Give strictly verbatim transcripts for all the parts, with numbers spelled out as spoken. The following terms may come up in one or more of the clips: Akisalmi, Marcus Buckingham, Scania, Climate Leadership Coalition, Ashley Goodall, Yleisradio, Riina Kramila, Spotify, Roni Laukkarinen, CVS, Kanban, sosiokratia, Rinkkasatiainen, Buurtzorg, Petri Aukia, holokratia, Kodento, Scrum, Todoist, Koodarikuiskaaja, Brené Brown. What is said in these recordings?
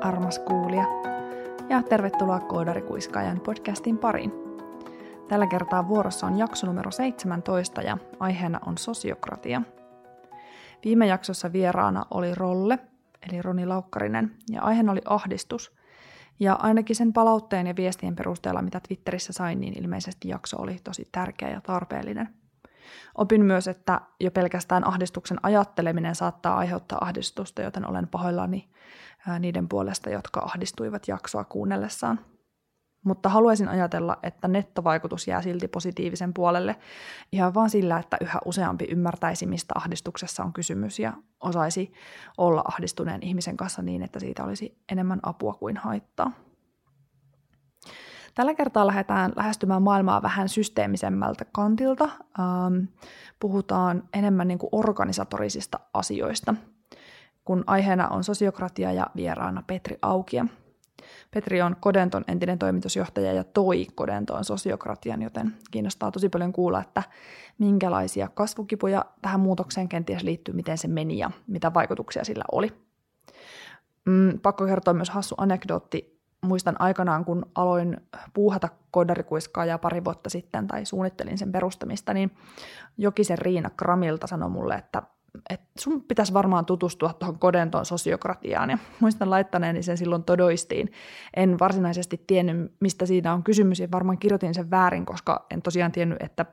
armas kuulija, ja tervetuloa Koodarikuiskaajan podcastin pariin. Tällä kertaa vuorossa on jakso numero seitsemäntoista ja aiheena on sosiokratia. Viime jaksossa vieraana oli Rolle, eli Roni Laukkarinen, ja aiheena oli ahdistus. Ja ainakin sen palautteen ja viestien perusteella, mitä Twitterissä sain, niin ilmeisesti jakso oli tosi tärkeä ja tarpeellinen. Opin myös, että jo pelkästään ahdistuksen ajatteleminen saattaa aiheuttaa ahdistusta, joten olen pahoillani niiden puolesta, jotka ahdistuivat jaksoa kuunnellessaan. Mutta haluaisin ajatella, että nettovaikutus jää silti positiivisen puolelle ihan vaan sillä, että yhä useampi ymmärtäisi, mistä ahdistuksessa on kysymys ja osaisi olla ahdistuneen ihmisen kanssa niin, että siitä olisi enemmän apua kuin haittaa. Tällä kertaa lähdetään lähestymään maailmaa vähän systeemisemmältä kantilta. Ähm, puhutaan enemmän niin kuin organisatorisista asioista, kun aiheena on sosiokratia ja vieraana Petri Aukia. Petri on Kodenton entinen toimitusjohtaja ja toi Kodentoon sosiokratian, joten kiinnostaa tosi paljon kuulla, että minkälaisia kasvukipuja tähän muutokseen kenties liittyy, miten se meni ja mitä vaikutuksia sillä oli. Mm, pakko kertoa myös hassu anekdootti. Muistan aikanaan, kun aloin puuhata Koodarikuiskaajaa pari vuotta sitten tai suunnittelin sen perustamista, niin Jokisen Riina Kramilta sanoi mulle, että että sun pitäisi varmaan tutustua tuohon Kodentoon sosiokratiaan, ja muistan laittaneeni sen silloin todoistiin. En varsinaisesti tiennyt, mistä siinä on kysymys, ja varmaan kirjoitin sen väärin, koska en tosiaan tiennyt, että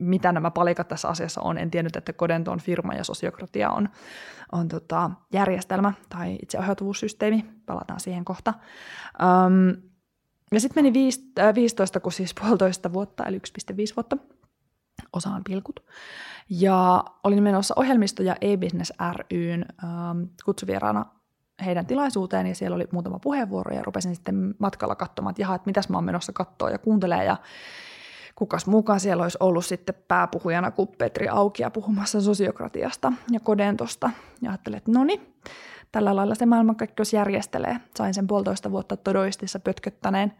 mitä nämä palikat tässä asiassa on. En tiennyt, että Kodento on firma ja sosiokratia on, on tota, järjestelmä tai itseohjautuvuussysteemi. Palataan siihen kohta. Öm, ja sitten meni viis, äh, viisitoista, kun siis puolitoista vuotta, eli yksi pilkku viisi vuotta. Osaan pilkut. Ja olin menossa ohjelmisto- ja e-business ry:n ähm, kutsuvieraana heidän tilaisuuteen, ja siellä oli muutama puheenvuoro, ja rupesin sitten matkalla katsomaan, että jaha, että mitäs mä oon menossa katsoa ja kuuntelee, ja kukas muukaan siellä olisi ollut sitten pääpuhujana kuin Petri Aukia puhumassa sosiokratiasta ja Kodentosta, ja ajattelin, että noni, tällä lailla se maailmankaikkeus järjestelee. Sain sen puolitoista vuotta todoistissa pötköttäneen,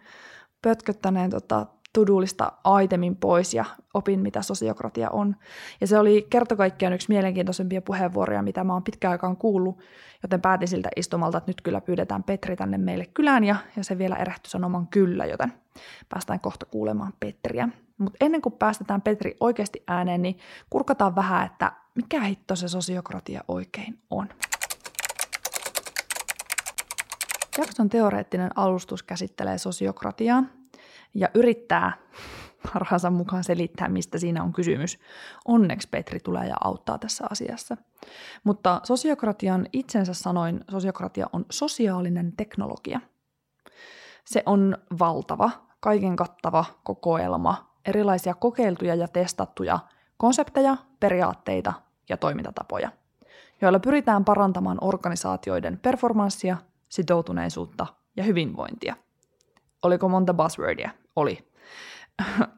pötköttäneen tota, Tudulista aitemin pois ja opin, mitä sosiokratia on. Ja se oli kertakaikkiaan yksi mielenkiintoisimpia puheenvuoroja, mitä mä oon pitkään aikaan kuullut, joten päätin siltä istumalta, että nyt kyllä pyydetään Petri tänne meille kylään, ja, ja se vielä erehtyi sanomaan kyllä, joten päästään kohta kuulemaan Petriä. Mutta ennen kuin päästetään Petri oikeasti ääneen, niin kurkataan vähän, että mikä hitto se sosiokratia oikein on. Jakson teoreettinen alustus käsittelee sosiokratiaa ja yrittää parhaansa mukaan selittää, mistä siinä on kysymys. Onneksi Petri tulee ja auttaa tässä asiassa. Mutta sosiokratian itsensä sanoin, sosiokratia on sosiaalinen teknologia. Se on valtava, kaiken kattava kokoelma, erilaisia kokeiltuja ja testattuja konsepteja, periaatteita ja toimintatapoja, joilla pyritään parantamaan organisaatioiden performanssia, sitoutuneisuutta ja hyvinvointia. Oliko monta buzzwordia? Oli.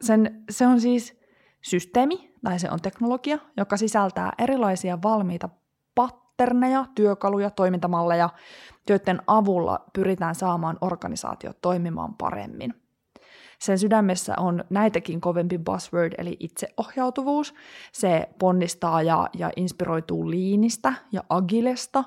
Sen, se on siis systeemi, tai se on teknologia, joka sisältää erilaisia valmiita patterneja, työkaluja, toimintamalleja, joiden avulla pyritään saamaan organisaatiot toimimaan paremmin. Sen sydämessä on näitäkin kovempi buzzword, eli itseohjautuvuus. Se ponnistaa ja, ja inspiroituu liinistä ja agilesta,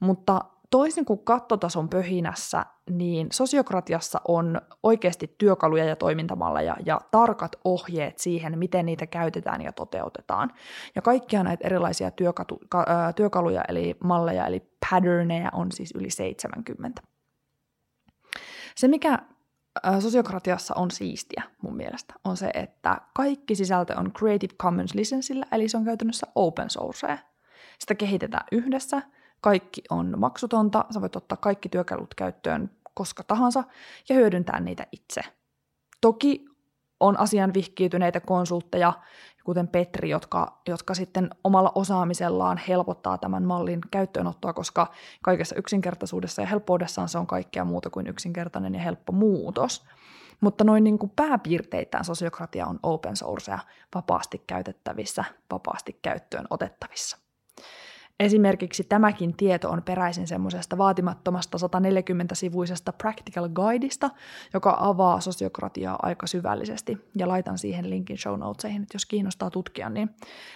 mutta toisin kuin kattotason pöhinässä, niin sosiokratiassa on oikeasti työkaluja ja toimintamalleja ja tarkat ohjeet siihen, miten niitä käytetään ja toteutetaan. Ja kaikkia näitä erilaisia työkatu, ka, ä, työkaluja eli malleja eli patterneja on siis yli seitsemänkymmentä. Se, mikä ä, sosiokratiassa on siistiä mun mielestä, on se, että kaikki sisältö on Creative Commons lisenssillä, eli se on käytännössä open sourcea. Sitä kehitetään yhdessä. Kaikki on maksutonta, sä voit ottaa kaikki työkalut käyttöön koska tahansa ja hyödyntää niitä itse. Toki on asian vihkiytyneitä konsultteja, kuten Petri, jotka, jotka sitten omalla osaamisellaan helpottaa tämän mallin käyttöönottoa, koska kaikessa yksinkertaisuudessa ja helppoudessaan se on kaikkea muuta kuin yksinkertainen ja helppo muutos. Mutta noin niin kuin pääpiirteittäin sosiokratia on open sourcea, vapaasti käytettävissä, vapaasti käyttöön otettavissa. Esimerkiksi tämäkin tieto on peräisin semmoisesta vaatimattomasta sataneljäkymmentä-sivuisesta practical guideista, joka avaa sosiokratiaa aika syvällisesti. Ja laitan siihen linkin show notesihin, että jos kiinnostaa tutkia, niin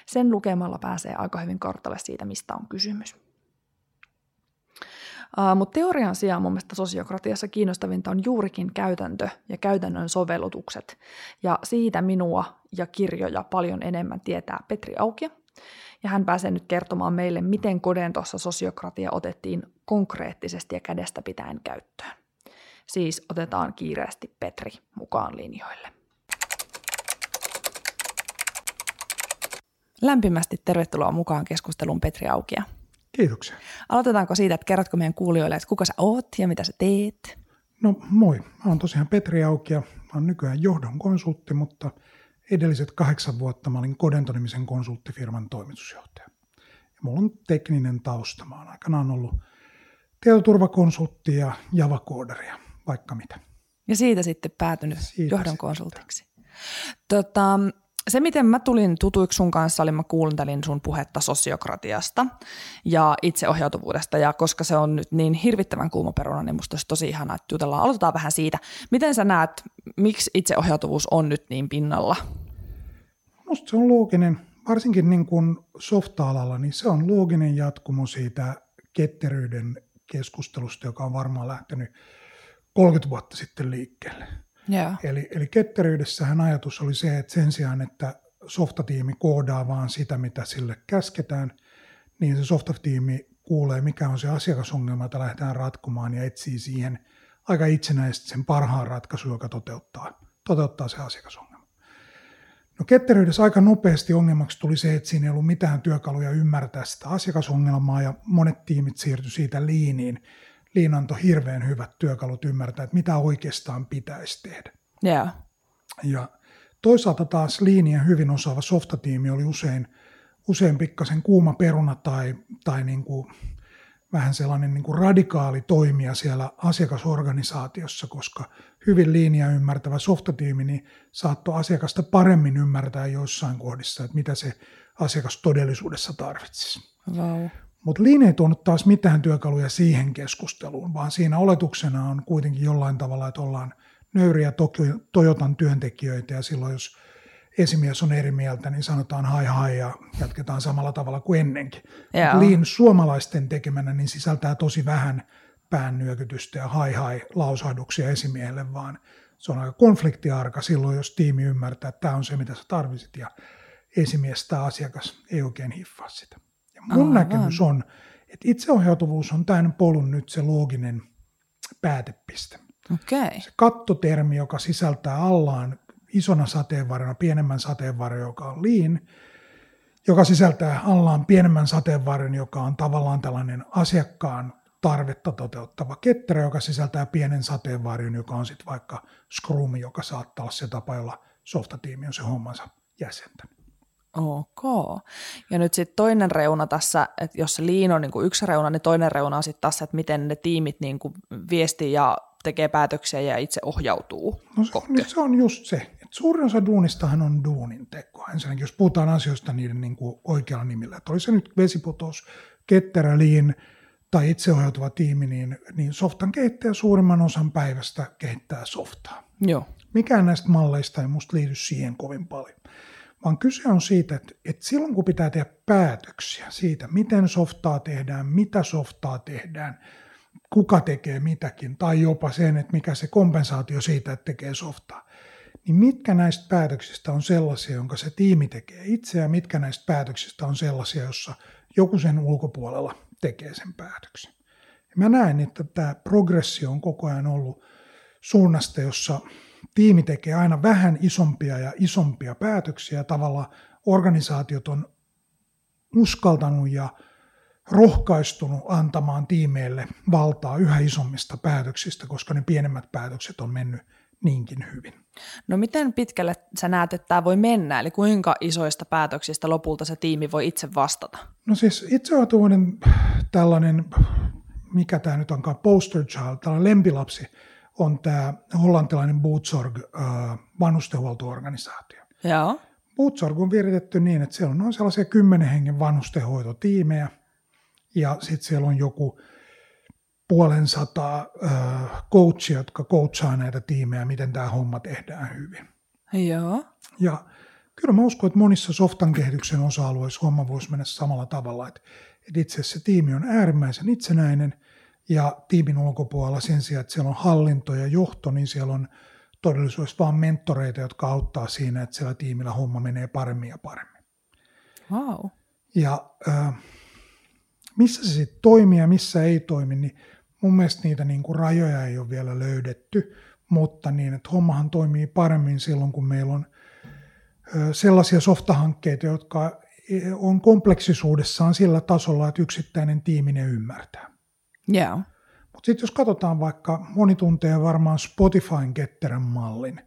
sen lukemalla pääsee aika hyvin kartalle siitä, mistä on kysymys. Uh, mutta teorian sijaan mun mielestä sosiokratiassa kiinnostavinta on juurikin käytäntö ja käytännön sovellutukset. Ja siitä minua ja kirjoja paljon enemmän tietää Petri Aukia. Ja hän pääsee nyt kertomaan meille, miten kodentossa sosiokratia otettiin konkreettisesti ja kädestä pitäen käyttöön. Siis otetaan kiireesti Petri mukaan linjoille. Lämpimästi tervetuloa mukaan keskusteluun, Petri Aukia. Kiitoksia. Aloitetaanko siitä, että kerrotko meidän kuulijoille, että kuka sä oot ja mitä sä teet? No moi, mä oon tosiaan Petri Aukia. Mä oon nykyään johdon konsultti, mutta edelliset kahdeksan vuotta mä olin Kodento-nimisen konsulttifirman toimitusjohtaja. Ja mulla on tekninen tausta. Mä oon aikanaan ollut tietoturvakonsultti ja Java-koodaria, vaikka mitä. Ja siitä sitten päätynyt siitä johdon konsultiksi. Tota... Se, miten mä tulin tutuiksi sun kanssa, oli mä kuuntelin sun puhetta sosiokratiasta ja itseohjautuvuudesta, ja koska se on nyt niin hirvittävän kuuma peruna, niin musta olisi tosi ihanaa, että jutellaan. Aloitetaan vähän siitä. Miten sä näet, miksi itseohjautuvuus on nyt niin pinnalla? Musta se on looginen, varsinkin niin kuin softa-alalla, niin se on looginen jatkumo siitä ketteryyden keskustelusta, joka on varmaan lähtenyt kolmekymmentä vuotta sitten liikkeelle. Yeah. Eli, eli ketteryydessähän ajatus oli se, että sen sijaan, että softatiimi koodaa vaan sitä, mitä sille käsketään, niin se softatiimi kuulee, mikä on se asiakasongelma, jota lähdetään ratkomaan, ja etsii siihen aika itsenäisesti sen parhaan ratkaisun, joka toteuttaa, toteuttaa se asiakasongelma. No ketteryydessä aika nopeasti ongelmaksi tuli se, että siinä ei ollut mitään työkaluja ymmärtää sitä asiakasongelmaa, ja monet tiimit siirtyi siitä liiniin. Liina antoi hirveän hyvät työkalut ymmärtää, että mitä oikeastaan pitäisi tehdä. Yeah. Ja toisaalta taas Liinien hyvin osaava softatiimi oli usein, usein pikkasen kuuma peruna tai, tai niin kuin vähän sellainen niin kuin radikaali toimija siellä asiakasorganisaatiossa, koska hyvin Liinia ymmärtävä softatiimi niin saattoi asiakasta paremmin ymmärtää joissain kohdissa, että mitä se asiakas todellisuudessa tarvitsisi. Wow. Mutta Lean ei tuonut taas mitään työkaluja siihen keskusteluun, vaan siinä oletuksena on kuitenkin jollain tavalla, että ollaan nöyriä Toyotan työntekijöitä, ja silloin jos esimies on eri mieltä, niin sanotaan hai hai ja jatketaan samalla tavalla kuin ennenkin. Yeah. Lean suomalaisten tekemänä niin sisältää tosi vähän päännyökytystä ja hai hai lausahduksia esimiehelle, vaan se on aika konfliktiarka silloin, jos tiimi ymmärtää, että tämä on se, mitä sä tarvitsit, ja esimies tai asiakas ei oikein hiffaa sitä. Mun Aha. näkemys on, että itseohjautuvuus on tämän polun nyt se looginen päätepiste. Okay. Se kattotermi, joka sisältää allaan isona sateenvarjona pienemmän sateenvarjon, joka on Lean, joka sisältää allaan pienemmän sateenvarjon, joka on tavallaan tällainen asiakkaan tarvetta toteuttava ketterä, joka sisältää pienen sateenvarjon, joka on sitten vaikka Scrum, joka saattaa olla se tapa, jolla softatiimi on se hommansa jäsentänyt. Ok. Ja nyt sitten toinen reuna tässä, että jos se Lean on niinku yksi reuna, niin toinen reuna on sitten taas, että miten ne tiimit niinku viestii ja tekee päätöksiä ja itse ohjautuu. No se, on, se on just se, että suurin osa duunistahan on duunin tekoa. Ensinnäkin jos puhutaan asioista niiden niinku oikealla nimellä, että oli se nyt vesiputous, ketterä, Lean tai itseohjautuva tiimi, niin, niin softan kehittäjä suurimman osan päivästä kehittää softaa. Joo. Mikään näistä malleista ei musta liity siihen kovin paljon. Vaan kyse on siitä, että, että silloin kun pitää tehdä päätöksiä siitä, miten softaa tehdään, mitä softaa tehdään, kuka tekee mitäkin, tai jopa sen, että mikä se kompensaatio siitä, että tekee softaa, niin mitkä näistä päätöksistä on sellaisia, jonka se tiimi tekee itse, ja mitkä näistä päätöksistä on sellaisia, jossa joku sen ulkopuolella tekee sen päätöksen. Ja mä näen, että tämä progressio on koko ajan ollut suunnasta, jossa tiimi tekee aina vähän isompia ja isompia päätöksiä. Tavallaan organisaatiot on uskaltanut ja rohkaistunut antamaan tiimeille valtaa yhä isommista päätöksistä, koska ne pienemmät päätökset on mennyt niinkin hyvin. No miten pitkälle sä näet, että tämä voi mennä? Eli kuinka isoista päätöksistä lopulta se tiimi voi itse vastata? No siis itseohjautuvuuden tällainen, mikä tämä nyt onkaan, poster child, tällainen lempilapsi, on tämä hollantilainen Buurtzorg äh, vanhustenhuoltoorganisaatio. Joo. Buurtzorg on viritetty niin, että siellä on noin sellaisia kymmenen hengen vanhustenhoitotiimejä, ja sitten siellä on joku puolen sataa äh, coachia, jotka coachaa näitä tiimejä, miten tämä homma tehdään hyvin. Joo. Ja kyllä mä uskon, että monissa softan kehityksen osa-alueissa homma voisi mennä samalla tavalla, että, että itse asiassa se tiimi on äärimmäisen itsenäinen, Ja tiimin ulkopuolella sen sijaan, että siellä on hallinto ja johto, niin siellä on todellisuudessa vaan mentoreita, jotka auttaa siinä, että siellä tiimillä homma menee paremmin ja paremmin. Wow. Ja äh, missä se sitten toimii ja missä ei toimi, niin mun mielestä niitä niin kuin rajoja ei ole vielä löydetty, mutta niin, että hommahan toimii paremmin silloin, kun meillä on sellaisia softahankkeita, jotka on kompleksisuudessaan sillä tasolla, että yksittäinen tiimi ne ymmärtää. Yeah. Mutta sitten jos katsotaan vaikka, moni tuntee varmaan Spotifyn ketterän mallin,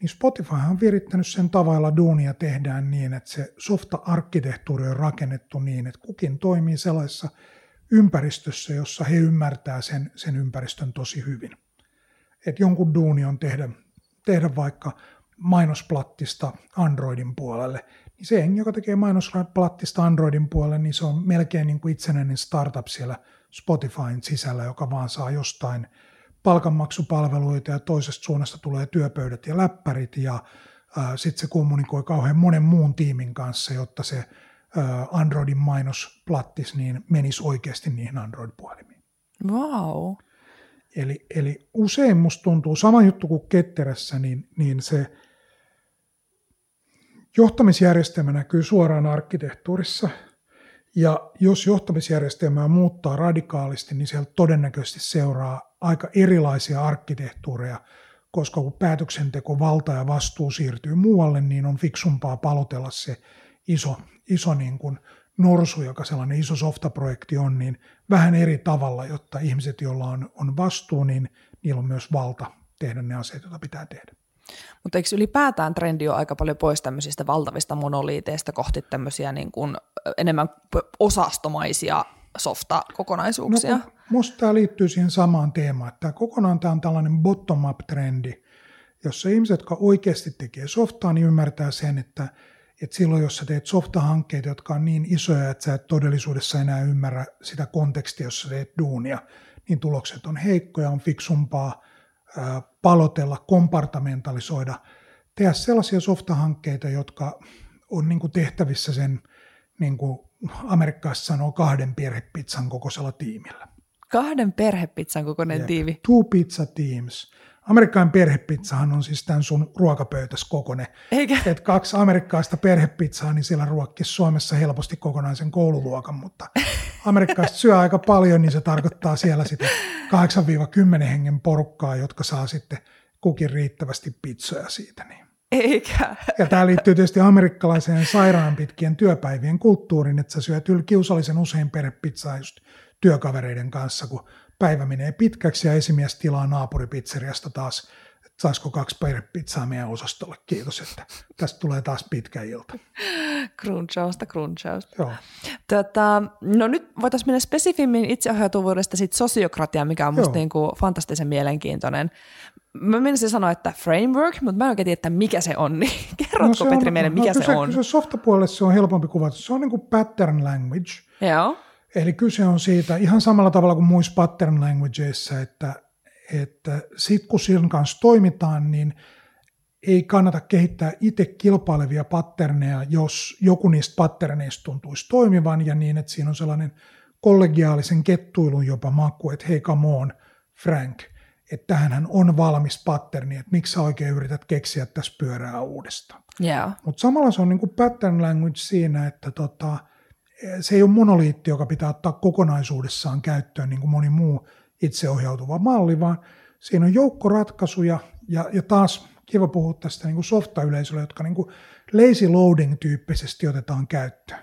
niin Spotifyhan on virittänyt sen tavalla duunia tehdään niin, että se softa-arkkitehtuuri on rakennettu niin, että kukin toimii sellaisessa ympäristössä, jossa he ymmärtää sen, sen ympäristön tosi hyvin. Että jonkun duuni on tehdä, tehdä vaikka mainosplattista Androidin puolelle, niin se, joka tekee mainosplattista Androidin puolelle, niin se on melkein niin kuin itsenäinen startup siellä Spotifyn sisällä, joka vaan saa jostain palkanmaksupalveluita ja toisesta suunnasta tulee työpöydät ja läppärit ja sitten se kommunikoi kauhean monen muun tiimin kanssa, jotta se ää, Androidin mainosplattis niin menisi oikeasti niihin Android-puhelimiin. Wow. Eli, eli usein musta tuntuu, sama juttu kuin ketterässä, niin, niin se johtamisjärjestelmä näkyy suoraan arkkitehtuurissa. Ja jos johtamisjärjestelmää muuttaa radikaalisti, niin siellä todennäköisesti seuraa aika erilaisia arkkitehtuureja, koska kun päätöksenteko, valta ja vastuu siirtyy muualle, niin on fiksumpaa palotella se iso, iso niin kuin norsu, joka sellainen iso softaprojekti on, niin vähän eri tavalla, jotta ihmiset, joilla on, on vastuu, niin niillä on myös valta tehdä ne asiat, joita pitää tehdä. Mutta eikö ylipäätään trendi on aika paljon pois tämmöisistä valtavista monoliiteista kohti tämmöisiä niin kuin enemmän osastomaisia softa-kokonaisuuksia? No, musta tämä liittyy siihen samaan teemaan, että tämä kokonaan tämä on tällainen bottom-up-trendi, jossa ihmiset, jotka oikeasti tekee softaa, niin ymmärtää sen, että Et silloin, jos sä teet softahankkeita, jotka on niin isoja, että sä et todellisuudessa enää ymmärrä sitä kontekstia, jossa teet duunia, niin tulokset on heikkoja, on fiksumpaa ää, palotella, kompartamentalisoida, tehdä sellaisia softahankkeita, jotka on niin kuin tehtävissä sen, niin kuin Amerikassa sanoo, kahden perhepizzan kokoisella tiimillä. Kahden perhepizzan kokoinen Jep. tiimi? Two pizza teams. Amerikkaan perhepizzahan on siis tämän sun ruokapöytäs kokoinen. Eikä. Et kaksi amerikkaista perhepizzaa, niin siellä ruokkisi Suomessa helposti kokonaisen koululuokan, mutta amerikkaista syö aika paljon, niin se tarkoittaa siellä sitten kahdeksasta kymmeneen hengen porukkaa, jotka saa sitten kukin riittävästi pizzoja siitä. Niin. Eikä. Ja tämä liittyy tietysti amerikkalaiseen sairaan pitkien työpäivien kulttuuriin, että sä syöt kiusallisen usein perhepizzaa just työkavereiden kanssa, kun päivä menee pitkäksi ja esimies tilaa naapuripizzeriasta taas, että saisiko kaksi perhepizzaa meidän osastolle. Kiitos, että tästä tulee taas pitkä ilta. Crunchausta, crunchausta. Joo. Tota, no nyt voitaisiin mennä spesifimmin itseohjautuvuudesta sit sosiokratiaan, mikä on musta niinku fantastisen mielenkiintoinen. Mä menisin sanoa, että framework, mutta mä en oikein tiedä, mikä se on. Niin kerrotko no Petri on, meille, mikä no, se, se on? Kyllä se softapuolelle se on helpompi kuvata. Se on niin kuin pattern language. Joo. Eli kyse on siitä ihan samalla tavalla kuin muissa pattern languageissa, että, että sitten kun sen kanssa toimitaan, niin ei kannata kehittää itse kilpailevia patterneja, jos joku niistä patterneista tuntuisi toimivan ja niin, että siinä on sellainen kollegiaalisen kettuilun jopa maku, että hei come on Frank, että tähänhän on valmis patterni, että miksi sä oikein yrität keksiä tässä pyörää uudestaan. Yeah. Mutta samalla se on niin kuin pattern language siinä, että tota, se ei ole monoliitti, joka pitää ottaa kokonaisuudessaan käyttöön niin kuin moni muu itseohjautuva malli, vaan siinä on joukkoratkaisuja ja, ja taas kiva puhua tästä niin kuin softa-yleisölle, jotka niin kuin lazy loading-tyyppisesti otetaan käyttöön.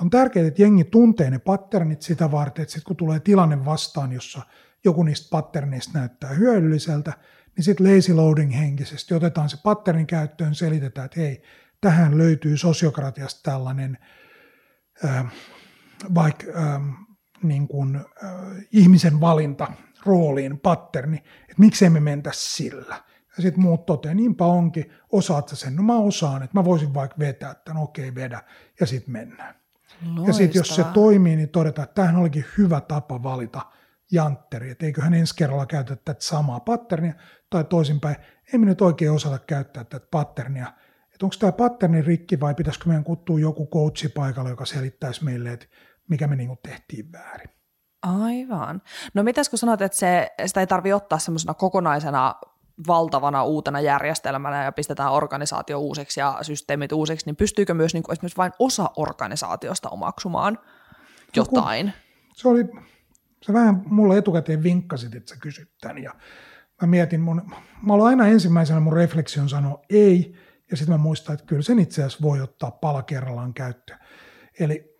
On tärkeää, että jengi tuntee ne patternit sitä varten, että sitten kun tulee tilanne vastaan, jossa joku niistä patterneista näyttää hyödylliseltä, niin sitten lazy loading-henkisesti otetaan se patternin käyttöön, selitetään, että hei, tähän löytyy sosiokratiasta tällainen Äh, vaikka äh, niin kuin, äh, ihmisen valinta, rooliin, patterni, että miksei me mentäisi sillä. Ja sitten muut toteaa, niinpä onkin, osaat sä sen, no mä osaan, että mä voisin vaikka vetää tämän, okei okay, vedä, ja sitten mennään. Loistaa. Ja sitten jos se toimii, niin todetaan, että tämähän olikin hyvä tapa valita jantteri, että eiköhän ensi kerralla käytetä tätä samaa patternia, tai toisinpäin, ei me nyt oikein osata käyttää tätä patternia, että onko tämä patterni rikki vai pitäisikö meidän kuttua joku coachi paikalle, joka selittäisi meille, että mikä me niin kuin tehtiin väärin. Aivan. No mitäs kun sanot, että se, sitä ei tarvitse ottaa semmoisena kokonaisena valtavana uutena järjestelmänä ja pistetään organisaatio uusiksi ja systeemit uusiksi, niin pystyykö myös niin kuin esimerkiksi vain osa organisaatiosta omaksumaan jotain? Se oli, se vähän mulle etukäteen vinkkasit, että sä kysyt tämän ja mä mietin mun, mä olen aina ensimmäisenä mun refleksion sanoa ei ja sitten mä muistan, että kyllä sen itse asiassa voi ottaa pala kerrallaan käyttöön. Eli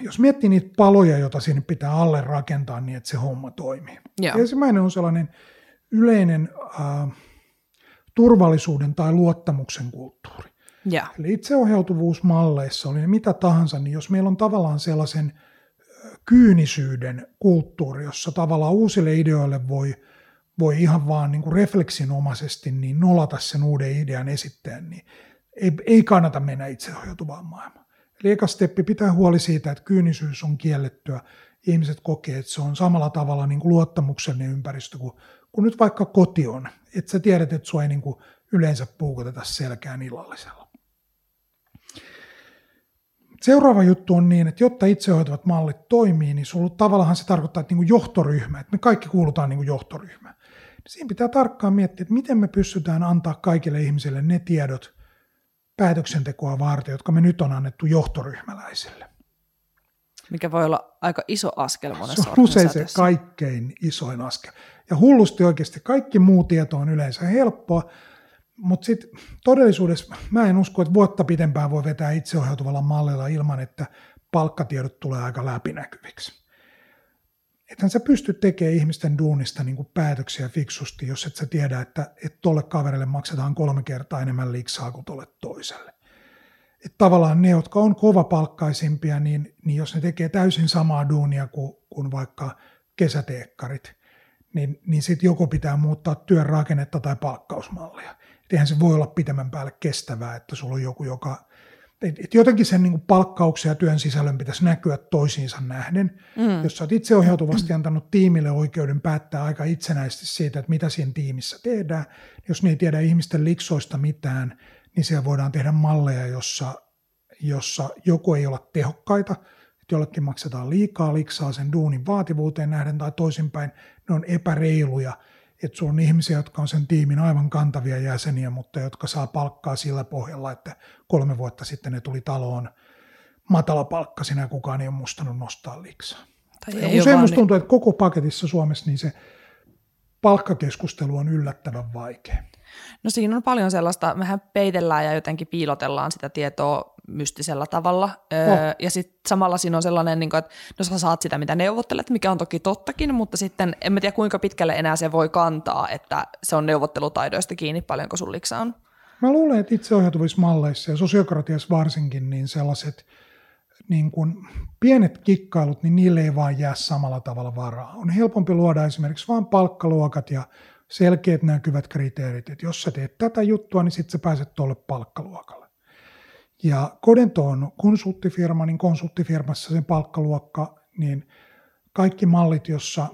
jos miettii niitä paloja, joita sinne pitää alle rakentaa niin, että se homma toimii. Yeah. Ensimmäinen on sellainen yleinen äh, turvallisuuden tai luottamuksen kulttuuri. Yeah. Eli itseohjautuvuusmalleissa, oli ne mitä tahansa, niin jos meillä on tavallaan sellaisen kyynisyyden kulttuuri, jossa tavallaan uusille ideoille voi, voi ihan vaan niin kuin refleksinomaisesti niin nolata sen uuden idean esittäjän, niin ei, ei kannata mennä itseohjautuvaan maailmaan. Eli eka steppi pitää huoli siitä, että kyynisyys on kiellettyä. Ihmiset kokee, että se on samalla tavalla niin kuin luottamuksellinen ympäristö kuin, kuin nyt vaikka koti on. Että sä tiedät, että sua ei niin kuin yleensä puukoteta selkään illallisella. Seuraava juttu on niin, että jotta itsehoitavat mallit toimii, niin sulla tavallaan se tarkoittaa, että niin kuin johtoryhmä, että me kaikki kuulutaan niin kuin johtoryhmään. Siinä pitää tarkkaan miettiä, että miten me pystytään antaa kaikille ihmisille ne tiedot, päätöksentekoa varten, jotka me nyt on annettu johtoryhmäläisille. Mikä voi olla aika iso askel monessa se on usein se kaikkein isoin askel. Ja hullusti oikeasti kaikki muu tieto on yleensä helppoa, mutta sitten todellisuudessa mä en usko, että vuotta pidempään voi vetää itseohjautuvalla mallilla ilman, että palkkatiedot tulee aika läpinäkyviksi. Ethän sä pysty tekemään ihmisten duunista niin kuin päätöksiä fiksusti, jos et sä tiedä, että tuolle kaverille maksetaan kolme kertaa enemmän liksaa kuin tuolle toiselle. Et tavallaan ne, jotka on kovapalkkaisimpia, niin, niin jos ne tekee täysin samaa duunia kuin, kuin vaikka kesäteekkarit, niin, niin sitten joko pitää muuttaa työn rakennetta tai palkkausmallia. Et eihän se voi olla pitemmän päälle kestävää, että sulla on joku, joka... Et jotenkin sen niin palkkauksen ja työn sisällön pitäisi näkyä toisiinsa nähden. Mm. Jos sä oot itseohjautuvasti antanut tiimille oikeuden päättää aika itsenäisesti siitä, että mitä siinä tiimissä tehdään. Jos ne ei tiedä ihmisten liksoista mitään, niin siellä voidaan tehdä malleja, jossa, jossa joko ei olla tehokkaita, että jollekin maksetaan liikaa liksaa sen duunin vaativuuteen nähden tai toisinpäin. Ne on epäreiluja, että sulla on ihmisiä, jotka on sen tiimin aivan kantavia jäseniä, mutta jotka saa palkkaa sillä pohjalla, että kolme vuotta sitten ne tuli taloon matala palkka, sinä kukaan ei ole mustanut nostaa liksaa. Usein musta tuntuu, että koko paketissa Suomessa niin se palkkakeskustelu on yllättävän vaikea. No siinä on paljon sellaista, mehän peitellään ja jotenkin piilotellaan sitä tietoa mystisellä tavalla. Öö, no. Ja sitten samalla siinä on sellainen, niin kun, että no sä saat sitä, mitä neuvottelet, mikä on toki tottakin, mutta sitten en mä tiedä kuinka pitkälle enää se voi kantaa, että se on neuvottelutaidoista kiinni, paljonko sun liksa on. Mä luulen, että itseohjautuvissa malleissa ja sosiokratiassa varsinkin niin sellaiset niin kun pienet kikkailut, niin niille ei vaan jää samalla tavalla varaa. On helpompi luoda esimerkiksi vaan palkkaluokat ja selkeät näkyvät kriteerit, että jos sä teet tätä juttua, niin sitten sä pääset tuolle palkkaluokalle. Ja Kodento on konsulttifirma, niin konsulttifirmassa se palkkaluokka, niin kaikki mallit, jossa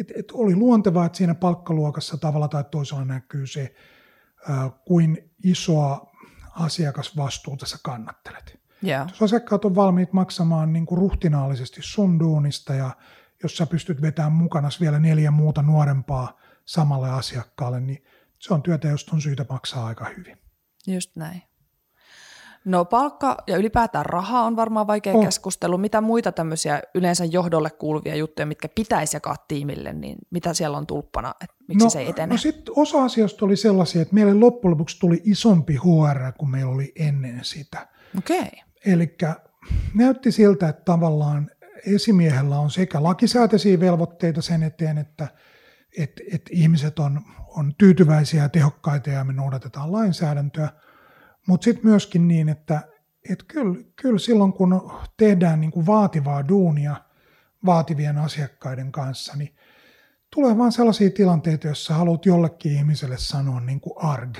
et, et oli luontevaa, että siinä palkkaluokassa tavalla tai toisella näkyy se, äh, kuin isoa asiakasvastuuta sä kannattelet. Yeah. Jos asiakkaat on valmiit maksamaan niin kuin ruhtinaallisesti sun duunista ja jos sä pystyt vetämään mukana vielä neljä muuta nuorempaa samalle asiakkaalle, niin se on työtä, josta on syytä maksaa aika hyvin. Just näin. No palkka ja ylipäätään raha on varmaan vaikea on. Keskustelu. Mitä muita tämmöisiä yleensä johdolle kuuluvia juttuja, mitkä pitäisi jakaa tiimille, niin mitä siellä on tulppana, että miksi no, se ei etene? No sitten osa asioista oli sellaisia, että meille loppujen lopuksi tuli isompi H R kuin meillä oli ennen sitä. Okei. Okay. Eli näytti siltä, että tavallaan esimiehellä on sekä lakisääteisiä velvoitteita sen eteen, että että et ihmiset on, on tyytyväisiä ja tehokkaita ja me noudatetaan lainsäädäntöä, mutta sitten myöskin niin, että et kyllä kyl silloin kun tehdään niinku vaativaa duunia vaativien asiakkaiden kanssa, niin tulee vaan sellaisia tilanteita, joissa haluat jollekin ihmiselle sanoa niinku arg.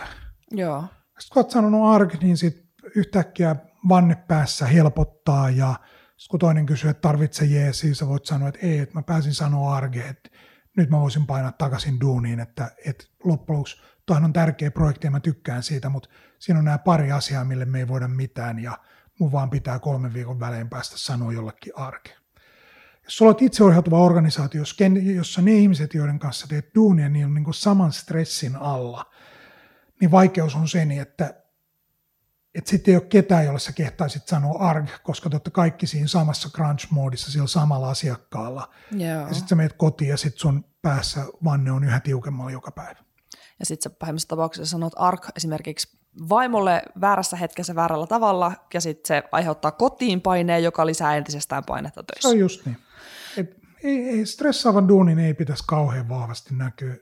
Joo. Sitten kun olet sanonut arg, niin sitten yhtäkkiä vanne päässä helpottaa ja sitten kun toinen kysyy, että tarvitse jeesiä, sä voit sanoa, että ei, että mä pääsin sanoa arg, että nyt mä voisin painaa takaisin duuniin, että, että loppujen lopuksi toihan on tärkeä projekti ja mä tykkään siitä, mutta siinä on nämä pari asiaa, mille me ei voida mitään ja mun vaan pitää kolmen viikon välein päästä sanoa jollekin arkeen. Jos sulla on itseohjautuva organisaatio, jossa ne ihmiset, joiden kanssa teet duunia, niin on niin kuin saman stressin alla, niin vaikeus on sen, että, että sitten ei ole ketään, jolle sä kehtaisit sanoa arg, koska te olette kaikki siinä samassa crunch-moodissa, sillä samalla asiakkaalla. Joo. Ja sitten sä meet kotiin ja sitten sun päässä vanne on yhä tiukemmalla joka päivä. Ja sitten sä pahimmassa tapauksessa sanot arg esimerkiksi vaimolle väärässä hetkessä väärällä tavalla, ja sitten se aiheuttaa kotiin paineen, joka lisää entisestään painetta töissä. Se on just niin. Et ei, ei, stressaavan duunin ei pitäisi kauhean vahvasti näkyä,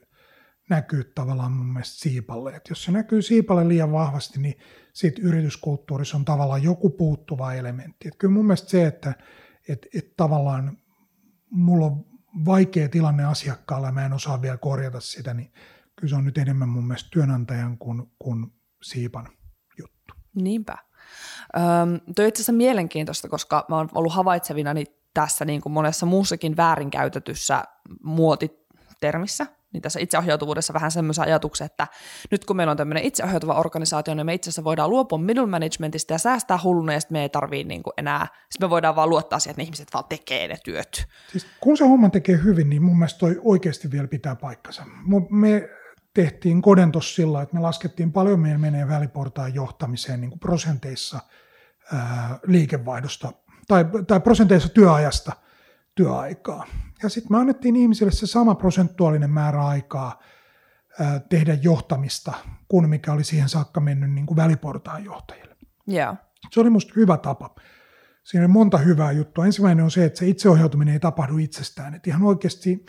näkyä tavallaan mun mielestä siipalle. Et jos se näkyy siipalle liian vahvasti, niin siitä yrityskulttuurissa on tavallaan joku puuttuva elementti. Et kyllä mun mielestä se, että et, et tavallaan mulla on vaikea tilanne asiakkaalla, ja mä en osaa vielä korjata sitä, niin kyllä se on nyt enemmän mun mielestä työnantajan kuin, kuin siipan juttu. Niinpä. Öö, toi on itse asiassa mielenkiintoista, koska mä oon ollut havaitsevinani tässä niin kuin monessa muussakin väärinkäytetyssä muotitermissä, niin tässä itseohjautuvuudessa vähän semmoisen ajatuksen, että nyt kun meillä on tämmöinen itseohjautuva organisaatio, niin me itse asiassa voidaan luopua middle managementista ja säästää hulluna, ja sitten me ei tarvitse niin kuin enää, sitten me voidaan vaan luottaa siihen, että ne ihmiset vaan tekee ne työt. Siis kun se homman tekee hyvin, niin mun mielestä toi oikeasti vielä pitää paikkansa. Me tehtiin kodentos sillä, että me laskettiin paljon, meillä menee väliportaan johtamiseen niin kuin prosenteissa ää, liikevaihdosta tai, tai prosenteissa työajasta työaikaa. Ja sitten me annettiin ihmisille se sama prosentuaalinen määrä aikaa ää, tehdä johtamista, kun mikä oli siihen saakka mennyt niin kuin väliportaan johtajille. Yeah. Se oli musta hyvä tapa. Siinä on monta hyvää juttua. Ensimmäinen on se, että se itseohjautuminen ei tapahdu itsestään. Et ihan oikeasti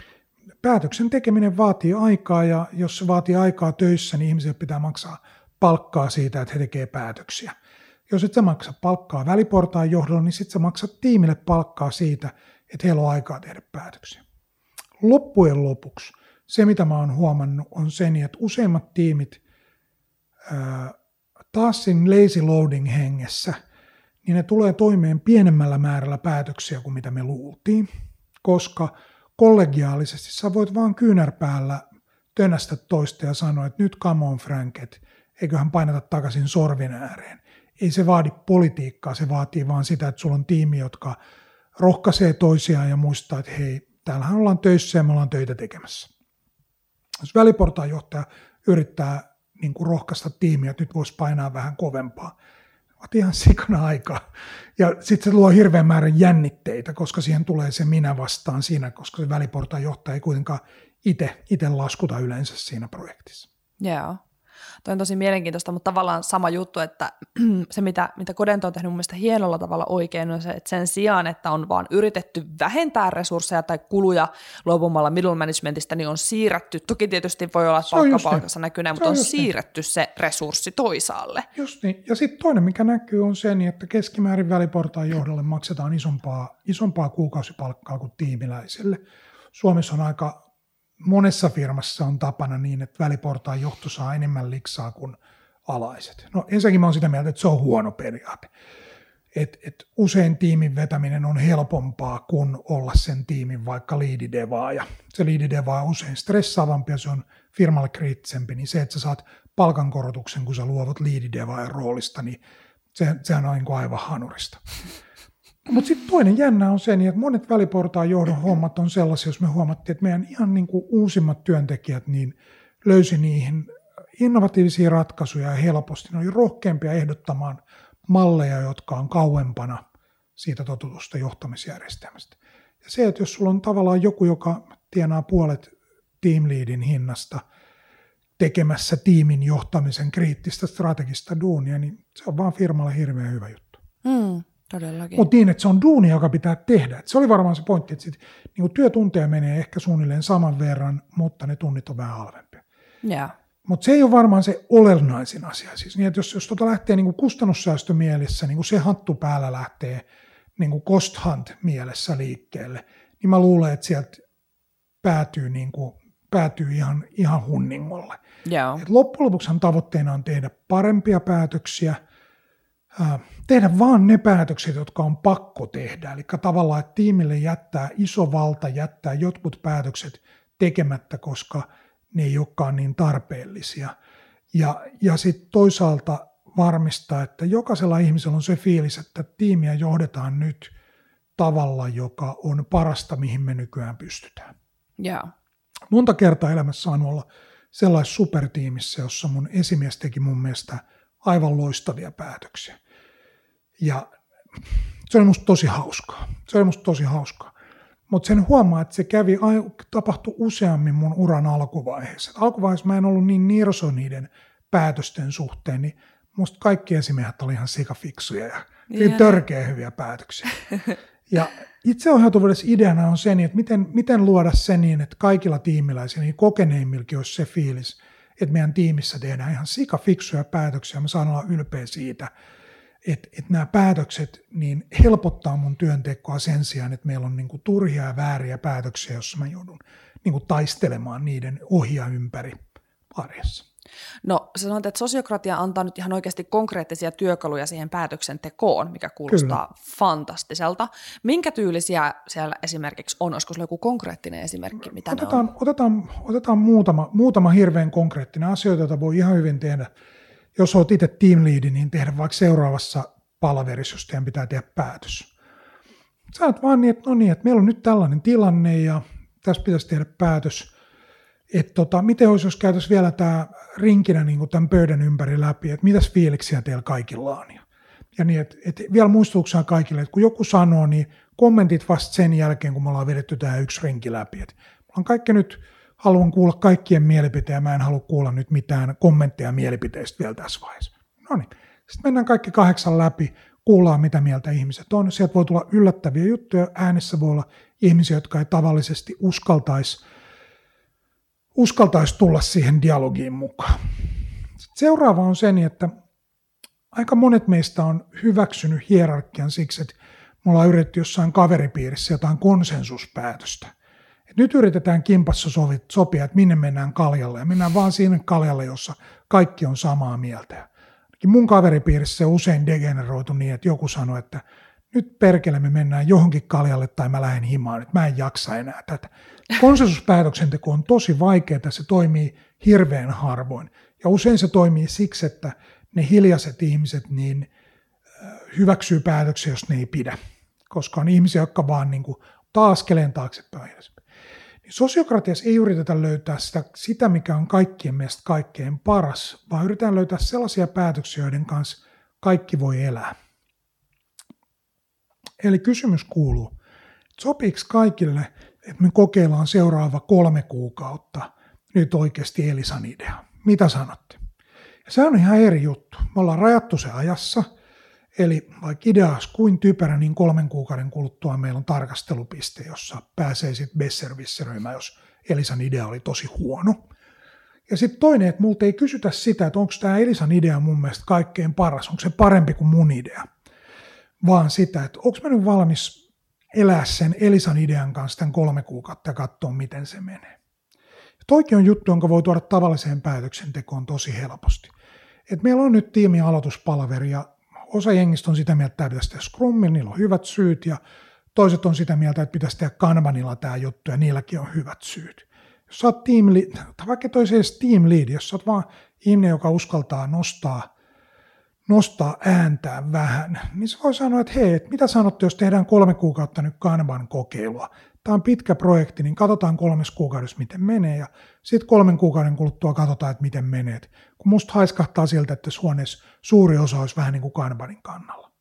päätöksen tekeminen vaatii aikaa, ja jos se vaatii aikaa töissä, niin ihmisille pitää maksaa palkkaa siitä, että he tekevät päätöksiä. Jos et sä maksa palkkaa väliportaan johdolla, niin sit sä maksat tiimille palkkaa siitä, että heillä on aikaa tehdä päätöksiä. Loppujen lopuksi se, mitä mä oon huomannut, on se, että useimmat tiimit ää, taas siinä lazy loading hengessä, niin ne tulee toimeen pienemmällä määrällä päätöksiä kuin mitä me luultiin, koska kollegiaalisesti sä voit vaan kyynärpäällä tönästä toista ja sanoa, että nyt come on Frank, et eiköhän painata takaisin sorvin ääreen. Ei se vaadi politiikkaa, se vaatii vaan sitä, että sulla on tiimi, jotka rohkaisee toisiaan ja muistaa, että hei, täällähän ollaan töissä ja me ollaan töitä tekemässä. Jos väliportaan johtaja yrittää niin kuin rohkaista tiimiä, että nyt voisi painaa vähän kovempaa, otin ihan sikana aikaa. Ja sitten se luo hirveän määrän jännitteitä, koska siihen tulee se minä vastaan siinä, koska se väliportaan johtaja ei kuitenkaan ite, ite laskuta yleensä siinä projektissa. Joo. Toi on tosi mielenkiintoista, mutta tavallaan sama juttu, että se mitä, mitä Kodento on tehnyt mun mielestä hienolla tavalla oikein on se, että sen sijaan, että on vaan yritetty vähentää resursseja tai kuluja luopumalla middle managementista, niin on siirretty, toki tietysti voi olla, että palkkapalkassa näkyy näin, mutta on, on siirretty se resurssi toisaalle. Just niin, ja sitten toinen mikä näkyy on se, että keskimäärin väliportaan johdolle maksetaan isompaa, isompaa kuukausipalkkaa kuin tiimiläiselle. Suomessa on aika monessa firmassa on tapana niin, että väliportaan johto saa enemmän liksaa kuin alaiset. No ensinnäkin mä oon sitä mieltä, että se on huono periaate. Et, et usein tiimin vetäminen on helpompaa kuin olla sen tiimin vaikka liididevaaja. Se liididevaa on usein stressaavampi ja se on firmalle kriittisempi, niin se, että sä saat palkankorotuksen, kun sä luovut liididevaajan roolista, niin se, sehän on niin kuin aivan hanurista. Mutta sitten toinen jännä on se, että monet väliportaan johdon hommat on sellaisia, jos me huomattiin, että meidän ihan niinku uusimmat työntekijät niin löysi niihin innovatiivisia ratkaisuja helposti. Ne oli rohkeampia ehdottamaan malleja, jotka on kauempana siitä totutusta johtamisjärjestelmästä. Ja se, että jos sulla on tavallaan joku, joka tienaa puolet teamleadin hinnasta tekemässä tiimin johtamisen kriittistä strategista duunia, niin se on vaan firmalle hirveän hyvä juttu. Mm. Todellakin. Mutta niin, että se on duuni, joka pitää tehdä. Et se oli varmaan se pointti, että sit, niin työtunteja menee ehkä suunnilleen saman verran, mutta ne tunnit on vähän halvempia. Yeah. Mutta se ei ole varmaan se olennaisin asia. Siis, niin, jos jos tota lähtee niin kustannussäästömielessä, niin se hattu päällä lähtee niin cost hunt mielessä liikkeelle, niin mä luulen, että sieltä päätyy, niin kuin, päätyy ihan, ihan hunningolle. Yeah. Et loppujen lopuksihan tavoitteena on tehdä parempia päätöksiä, tehdä vaan ne päätökset, jotka on pakko tehdä. Eli tavallaan, että tiimille jättää iso valta, jättää jotkut päätökset tekemättä, koska ne ei olekaan niin tarpeellisia. Ja, ja sitten toisaalta varmistaa, että jokaisella ihmisellä on se fiilis, että tiimiä johdetaan nyt tavalla, joka on parasta, mihin me nykyään pystytään. Yeah. Monta kertaa elämässä saanut olla sellaisessa supertiimissä, jossa mun esimies teki mun mielestä aivan loistavia päätöksiä. Ja se oli musta tosi hauskaa. Se oli musta tosi hauskaa. Mutta sen huomaa, että se kävi, tapahtui useammin mun uran alkuvaiheessa. Et alkuvaiheessa mä en ollut niin nirso niiden päätösten suhteen, niin musta kaikki esimiehet oli ihan sikafiksuja ja yeah. törkeä hyviä päätöksiä. Ja itseohjautuvuudessa ideana on se, että miten, miten luoda se niin, että kaikilla tiimiläisillä, niin kokeneimmilläkin olisi se fiilis, että meidän tiimissä tehdään ihan sikafiksuja päätöksiä. Mä saan olla ylpeä siitä, että, että nämä päätökset niin helpottaa mun työntekoa sen sijaan, että meillä on niin kuin turhia ja vääriä päätöksiä, jossa mä joudun niin kuin taistelemaan niiden ohja ympäri arjessa. No sanoit, että sosiokratia antaa nyt ihan oikeasti konkreettisia työkaluja siihen päätöksentekoon, mikä kuulostaa Kyllä. fantastiselta. Minkä tyylisiä siellä esimerkiksi on? Olisiko joku konkreettinen esimerkki, mitä otetaan, ne on? Otetaan, otetaan muutama, muutama hirveän konkreettinen asioita, joita voi ihan hyvin tehdä. Jos olet itse teamleadi, niin tehdä vaikka seuraavassa palaverissa, jos teidän pitää tehdä päätös. Sä olet vaan niin, että no niin, että meillä on nyt tällainen tilanne ja tässä pitäisi tehdä päätös. Että tota, miten olisi, jos käytäisiin vielä tämä rinkinä niin tämän pöydän ympäri läpi, että mitäs fiiliksiä teillä kaikilla on. Ja niin, että et vielä muistutuksena kaikille, että kun joku sanoo, niin kommentit vasta sen jälkeen, kun me ollaan vedetty tämä yksi rinki läpi. Et mä on kaikki nyt, haluan kuulla kaikkien mielipiteitä, mä en halua kuulla nyt mitään kommentteja mielipiteistä vielä tässä vaiheessa. No niin, sitten mennään kaikki kahdeksan läpi, kuullaan mitä mieltä ihmiset on. Sieltä voi tulla yllättäviä juttuja, äänessä voi olla ihmisiä, jotka ei tavallisesti uskaltaisi, uskaltaisi tulla siihen dialogiin mukaan. Seuraava on se, että aika monet meistä on hyväksynyt hierarkian siksi, että me ollaan yritetty jossain kaveripiirissä jotain konsensuspäätöstä. Et nyt yritetään kimpassa sopia, että minne mennään kaljalle, ja mennään vaan siinä kaljalle, jossa kaikki on samaa mieltä. Mun kaveripiirissä se usein degeneroitu niin, että joku sanoi, että nyt perkele me mennään johonkin kaljalle tai mä lähden himaan, että mä en jaksa enää tätä. Konsensuspäätöksenteko on tosi vaikeaa, se toimii hirveän harvoin. Ja usein se toimii siksi, että ne hiljaiset ihmiset niin hyväksyy päätöksiä, jos ne ei pidä. Koska on ihmisiä, jotka vaan niin kuin taaskeleen taaksepäin. Sosiokratiassa ei yritetä löytää sitä, sitä, mikä on kaikkien mielestä kaikkein paras, vaan yritetään löytää sellaisia päätöksiä, joiden kanssa kaikki voi elää. Eli kysymys kuuluu, että sopiiko kaikille, että me kokeillaan seuraava kolme kuukautta nyt oikeasti Elisan idea? Mitä sanotte? Ja sehän on ihan eri juttu. Me ollaan rajattu se ajassa, eli vaikka idea olisi kuin typerä, niin kolmen kuukauden kuluttua meillä on tarkastelupiste, jossa pääsee sitten besservisseröimään, jos Elisan idea oli tosi huono. Ja sitten toinen, että multa ei kysytä sitä, että onko tämä Elisan idea mun mielestä kaikkein paras, onko se parempi kuin mun idea. Vaan sitä, että onko mä nyt valmis elää sen Elisan idean kanssa tämän kolme kuukautta ja katsoa, miten se menee. Toikin on juttu, jonka voi tuoda tavalliseen päätöksentekoon tosi helposti. Et meillä on nyt tiimin aloituspalaveri ja osa jengistä on sitä mieltä, että tämä pitäisi tehdä scrummilla, niillä on hyvät syyt, ja toiset on sitä mieltä, että pitäisi tehdä kanbanilla tämä juttu, ja niilläkin on hyvät syyt. Jos sä oot team lead, tai vaikka toi se team lead, jos sä oot vaan ihminen, joka uskaltaa nostaa nostaa ääntään vähän, niin se voi sanoa, että hei, että mitä sanotte, jos tehdään kolme kuukautta nyt Kanban kokeilua. Tämä on pitkä projekti, niin katsotaan kolmes kuukaudessa, miten menee, ja sitten kolmen kuukauden kuluttua katsotaan, että miten menee. Kun musta haiskahtaa siltä, että tässä huoneessa suuri osa olisi vähän niin kuin Kanbanin kannalla.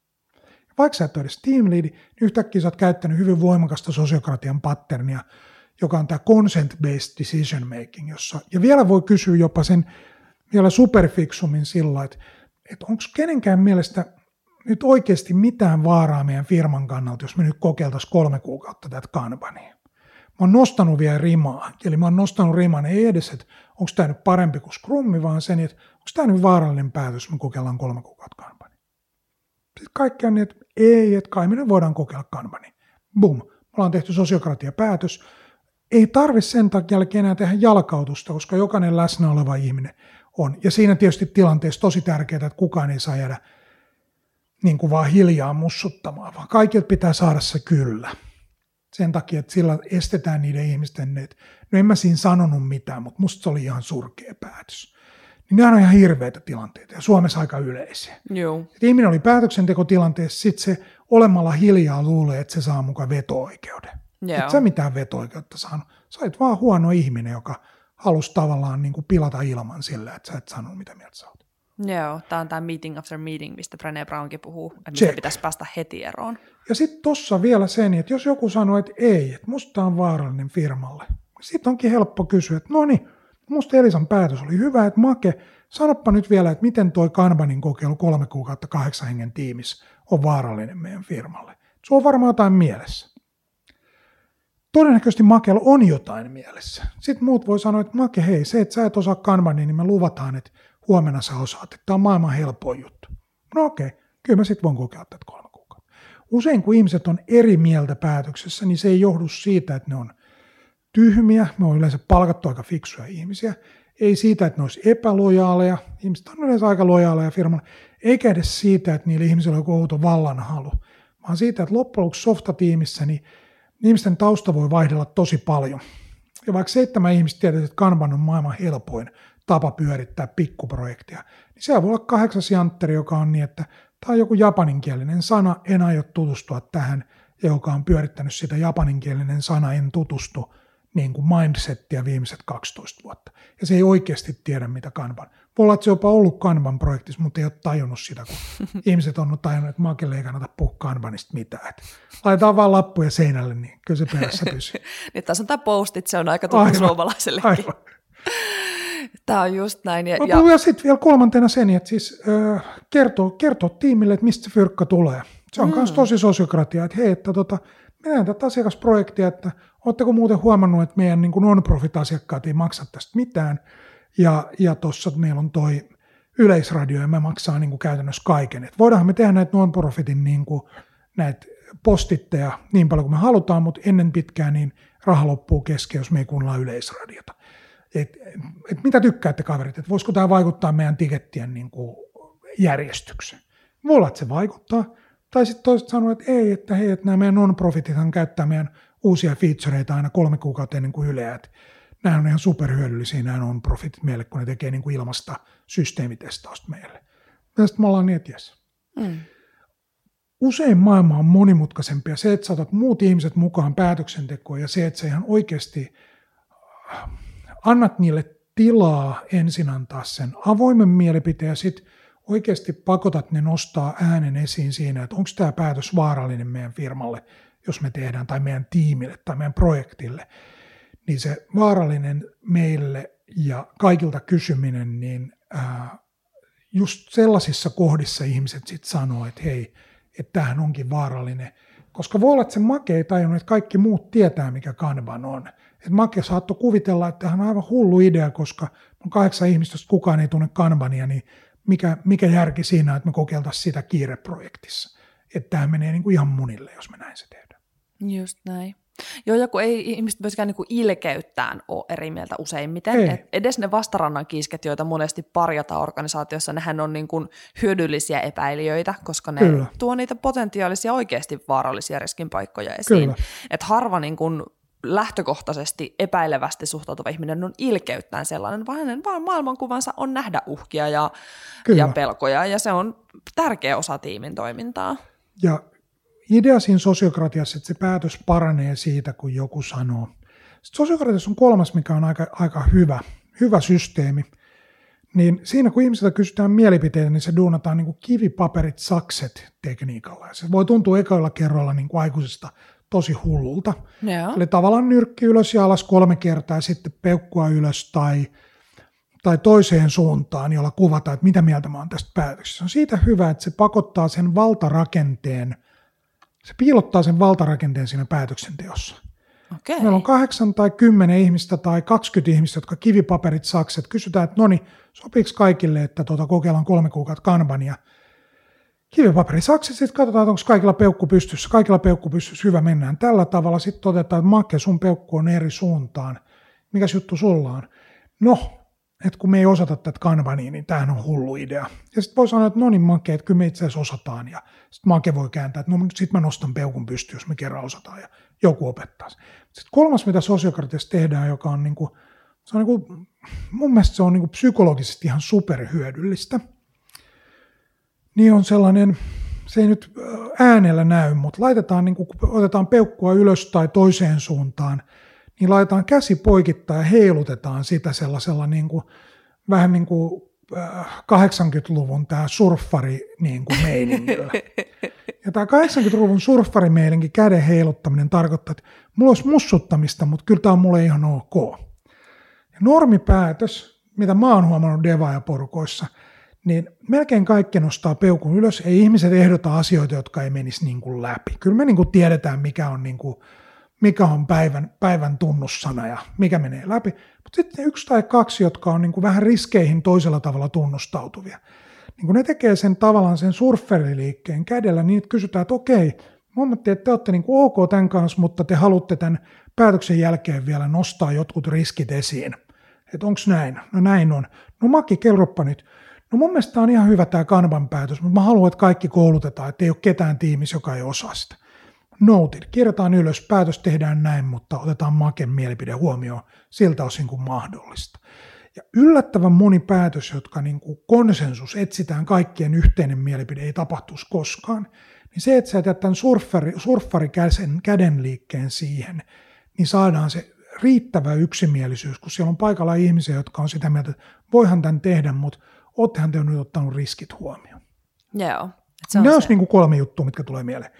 Ja vaikka sä et ole edes team lead, niin yhtäkkiä sä oot käyttänyt hyvin voimakasta sosiokratian patternia, joka on tämä consent-based decision making, jossa, ja vielä voi kysyä jopa sen vielä superfiksumin sillä, että että onko kenenkään mielestä nyt oikeasti mitään vaaraa meidän firman kannalta, jos me nyt kokeiltaisiin kolme kuukautta tätä kanbania. Mä oon nostanut vielä rimaa, eli mä oon nostanut riman ei edes, että onko tämä nyt parempi kuin skrummi, vaan sen, että onko tämä nyt vaarallinen päätös, jos me kokeillaan kolme kuukautta kanbania. Sitten kaikki on niin, että ei, että kai me nyt voidaan kokeilla kanbania. Boom, me ollaan tehty sosiokratiapäätös. Ei tarvitse sen takia enää tehdä jalkautusta, koska jokainen läsnä oleva ihminen on. Ja siinä tietysti tilanteessa tosi tärkeää, että kukaan ei saa jäädä niin kuin vaan hiljaa mussuttamaan, vaan kaikilta pitää saada se kyllä. Sen takia, että sillä estetään niiden ihmisten, että no en mä siinä sanonut mitään, mutta musta se oli ihan surkea päätös. Niin nämä on ihan hirveitä tilanteita ja Suomessa aika yleisiä. Joo. Ihminen oli päätöksentekotilanteessa, sitten se olemalla hiljaa luulee, että se saa mukaan veto-oikeuden. Joo. Et sä mitään veto-oikeutta saanut. Sä oot vaan huono ihminen, joka halusi tavallaan niin kuin pilata ilman sillä, että sä et sanoo, mitä mieltä sä oot. Joo, tää on tää meeting after meeting, mistä Brené Brownkin puhuu, että mistä pitäisi päästä heti eroon. Ja sitten tossa vielä sen, että jos joku sanoo, että ei, että musta tää on vaarallinen firmalle, sitten onkin helppo kysyä, että no niin, musta Elisan päätös oli hyvä, että Make, sanoppa nyt vielä, että miten toi Kanbanin kokeilu kolme kuukautta kahdeksan hengen tiimissä on vaarallinen meidän firmalle. Se on varmaan jotain mielessä. Todennäköisesti Makella on jotain mielessä. Sitten muut voi sanoa, että Make, hei, se, että sä et osaa Kanbania, niin me luvataan, että huomenna sä osaat, että tämä on maailman helpoin juttu. No okei, okay, kyllä mä sitten voin kokeilla tätä kolme kuukautta. Usein kun ihmiset on eri mieltä päätöksessä, niin se ei johdu siitä, että ne on tyhmiä. Me on yleensä palkattu aika fiksuja ihmisiä. Ei siitä, että ne olisi epälojaaleja. Ihmiset on yleensä aika lojaaleja firmalla. Eikä edes siitä, että niillä ihmisillä on joku outo vallanhalu. Vaan siitä, että loppujen lopuksi softatiimissä niin ihmisten tausta voi vaihdella tosi paljon. Ja vaikka seitsemän ihmistä tietää, että Kanban on maailman helpoin tapa pyörittää pikkuprojektia, niin siellä voi olla kahdeksas jantteri, joka on niin, että tämä on joku japaninkielinen sana, en aio tutustua tähän, ja joka on pyörittänyt sitä japaninkielinen sana, en tutustu, niin kuin mindsettiä viimeiset kaksitoista vuotta. Ja se ei oikeasti tiedä, mitä Kanban. Voi olla, että se jopa ollut Kanban-projektissa, mutta ei ole tajunnut sitä, kun ihmiset on tajunnut, että Makelle ei kannata puhua Kanbanista mitään. Et laitetaan vaan lappuja seinälle, niin kyllä se perässä pysyy. Nyt tässä on tämä postit, se on aika tuttu suomalaisellekin. Tämä on just näin. Ja, ja... ja sitten vielä kolmantena sen, että siis äh, kertoo, kertoo tiimille, että mistä se fyrkka tulee. Se on myös mm. tosi sosiokratia, että hei, että tota, mennään tätä asiakasprojektia, että oletteko muuten huomannut, että meidän niin kuin non-profit-asiakkaat ei maksa tästä mitään, ja, ja tuossa meillä on toi Yleisradio, ja me maksaa niin kuin käytännössä kaiken. Et voidaanhan me tehdä näitä non-profitin niin kuin, näitä postitteja niin paljon kuin me halutaan, mutta ennen pitkään niin raha loppuu kesken, jos me ei kuunnella Yleisradiota. Et, et mitä tykkäätte kaverit, että voisiko tämä vaikuttaa meidän tikettien niin kuin järjestykseen? Voi olla, että se vaikuttaa. Tai sitten toiset sanoo, että ei, että hei, että nämä meidän non-profitithan käyttää meidän uusia featureita aina kolme kuukautta ennen kuin Yleä. Nämä on ihan superhyödyllisiä, nämä non-profitit meille, kun ne tekee niin kuin ilmasta systeemitestausta meille. Ja sitten me ollaan niin, että jes. Mm. Usein maailma on monimutkaisempi, ja se, että saatat muut ihmiset mukaan päätöksentekoon, ja se, että sä ihan oikeasti annat niille tilaa ensin antaa sen avoimen mielipiteen, ja sitten oikeasti pakotat ne nostaa äänen esiin siinä, että onko tämä päätös vaarallinen meidän firmalle, jos me tehdään, tai meidän tiimille, tai meidän projektille, niin se vaarallinen meille ja kaikilta kysyminen, niin ää, just sellaisissa kohdissa ihmiset sitten sanoo, että hei, että tämähän onkin vaarallinen, koska voi olla, että se Make ei tajunnut, että kaikki muut tietää, mikä Kanban on. Et Make saattoi kuvitella, että tämähän on aivan hullu idea, koska on kahdeksan ihmistä, jos kukaan ei tunne Kanbania, niin mikä, mikä järki siinä, että me kokeiltaisiin sitä kiireprojektissa. Että tämä menee niin kuin ihan munille, jos me näin se tehdään. Just näin. Joo, ja kun ei ihmiset myöskään niin kuin ilkeyttään ole eri mieltä useimmiten. Et edes ne vastarannan kiisket, joita monesti parjataan organisaatiossa, nehän on niin kuin hyödyllisiä epäilijöitä, koska ne Kyllä. tuo niitä potentiaalisia oikeasti vaarallisia riskinpaikkoja esiin. Että harva niin kuin lähtökohtaisesti epäilevästi suhtautuva ihminen on ilkeyttään sellainen, vaan hänen maailmankuvansa on nähdä uhkia ja, ja pelkoja, ja se on tärkeä osa tiimin toimintaa. Ja idea siinä sosiokratiassa, että se päätös paranee siitä, kun joku sanoo. Sitten sosiokratiassa on kolmas, mikä on aika, aika hyvä, hyvä systeemi. Niin siinä, kun ihmisiltä kysytään mielipiteitä, niin se duunataan niin kuin kivipaperit sakset -tekniikalla. Ja se voi tuntua ekoilla kerralla niin kuin aikuisesta tosi hullulta. Joo. Eli tavallaan nyrkki ylös ja alas kolme kertaa, ja sitten peukkua ylös tai, tai toiseen suuntaan, jolla kuvataan, että mitä mieltä mä oon tästä päätöksestä. Se on siitä hyvä, että se pakottaa sen valtarakenteen, se piilottaa sen valtarakenteen siinä päätöksenteossa. Okay. Meillä on kahdeksan tai kymmenen ihmistä tai kaksikymmentä ihmistä, jotka kivipaperit sakset. Kysytään, että no niin, sopiiko kaikille, että tuota, kokeillaan kolme kuukautta Kanbania. Kivipaperi sakset, sitten katsotaan, onko kaikilla peukku pystyssä. Kaikilla peukku pystyssä, hyvä, mennään tällä tavalla. Sitten todetaan, että Make, sun peukku on eri suuntaan. Mikäs juttu sulla on? No, että kun me ei osata tätä Kanbania, niin tämähän on hullu idea. Ja sitten voi sanoa, että no niin Make, että kyllä me itse asiassa osataan. Ja sitten Make voi kääntää, että no sitten mä nostan peukun pystyyn, jos me kerran osataan ja joku opettaa. Sitten kolmas, mitä sosiokratiassa tehdään, joka on niin kuin, se on niin kuin, mun mielestä se on niin kuin psykologisesti ihan superhyödyllistä, niin on sellainen se ei nyt äänellä näy, mutta laitetaan, niin kun otetaan peukkua ylös tai toiseen suuntaan, niin laitetaan käsi poikittain ja heilutetaan sitä sellaisella niin kuin, vähän niin kuin kahdeksankymmentäluvun tämä surffari niin kuin meiningillä. Ja tämä kahdeksankymmentäluvun surffarimeilinkin käden heiluttaminen tarkoittaa, että mulla olisi mussuttamista, mutta kyllä tämä on mulle ihan ok. Ja normipäätös, mitä mä oon huomannut devaajaporukoissa, niin melkein kaikki nostaa peukun ylös. Ei ihmiset ehdota asioita, jotka ei menisi niin kuin läpi. Kyllä me niin kuin tiedetään, mikä on, niin kuin, mikä on päivän, päivän tunnussana ja mikä menee läpi. Mutta sitten yksi tai kaksi, jotka on niin kuin vähän riskeihin toisella tavalla tunnustautuvia. Niin kun ne tekee sen tavallaan sen surfferiliikkeen kädellä, niin kysytään, että okei, huomattiin, että te olette niin kuin ok tämän kanssa, mutta te haluatte tämän päätöksen jälkeen vielä nostaa jotkut riskit esiin. Että onko näin? No näin on. No Maki, kerroppa nyt. No mun mielestä on ihan hyvä tämä Kanban päätös, mutta mä haluan, että kaikki koulutetaan, että ei ole ketään tiimissä, joka ei osaa sitä. Noted. Kirjataan ylös, päätös tehdään näin, mutta otetaan Maken mielipide huomioon siltä osin kuin mahdollista. Ja yllättävän moni päätös, jotka niin kuin konsensus etsitään, kaikkien yhteinen mielipide ei tapahtuisi koskaan, niin se, että sä jätät tämän surffari, surffarikäsen kädenliikkeen siihen, niin saadaan se riittävä yksimielisyys, kun siellä on paikalla ihmisiä, jotka on sitä mieltä, että voihan tämän tehdä, mutta oottehan te nyt ottanut riskit huomioon. Joo. Se on Nämä se. Niin kolme juttua, mitkä tulee mieleen.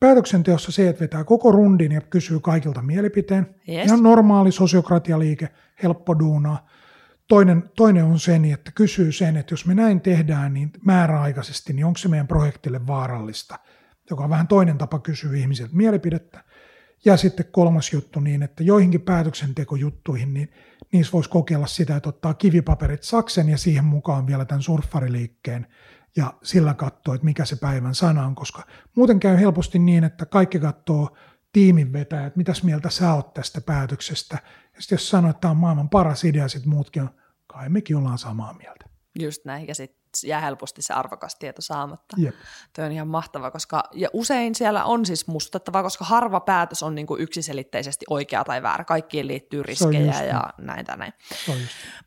Päätöksenteossa se, että vetää koko rundin ja kysyy kaikilta mielipiteen. Yes. Ihan normaali sosiokratialiike, helppo duunaa. Toinen, toinen on sen, että kysyy sen, että jos me näin tehdään niin määräaikaisesti, niin onko se meidän projektille vaarallista, joka on vähän toinen tapa kysyä ihmisiltä mielipidettä. Ja sitten kolmas juttu niin, että joihinkin päätöksentekojuttuihin, niin niissä voisi kokeilla sitä, että ottaa kivipaperit saksen ja siihen mukaan vielä tämän surffariliikkeen ja sillä katsoo, että mikä se päivän sana on, koska muuten käy helposti niin, että kaikki katsoo tiimin vetäjä, että mitäs mieltä sä oot tästä päätöksestä. Ja sitten jos sanoo, että tämä on maailman paras idea, sitten muutkin on, kai mekin ollaan samaa mieltä. Just näin, ja sitten jää helposti se arvokas tieto saamatta. Yep. Tuo on ihan mahtavaa, koska ja usein siellä on siis mustuttavaa, koska harva päätös on niinku yksiselitteisesti oikea tai väärä. Kaikkiin liittyy riskejä ja niin. näin tai näin.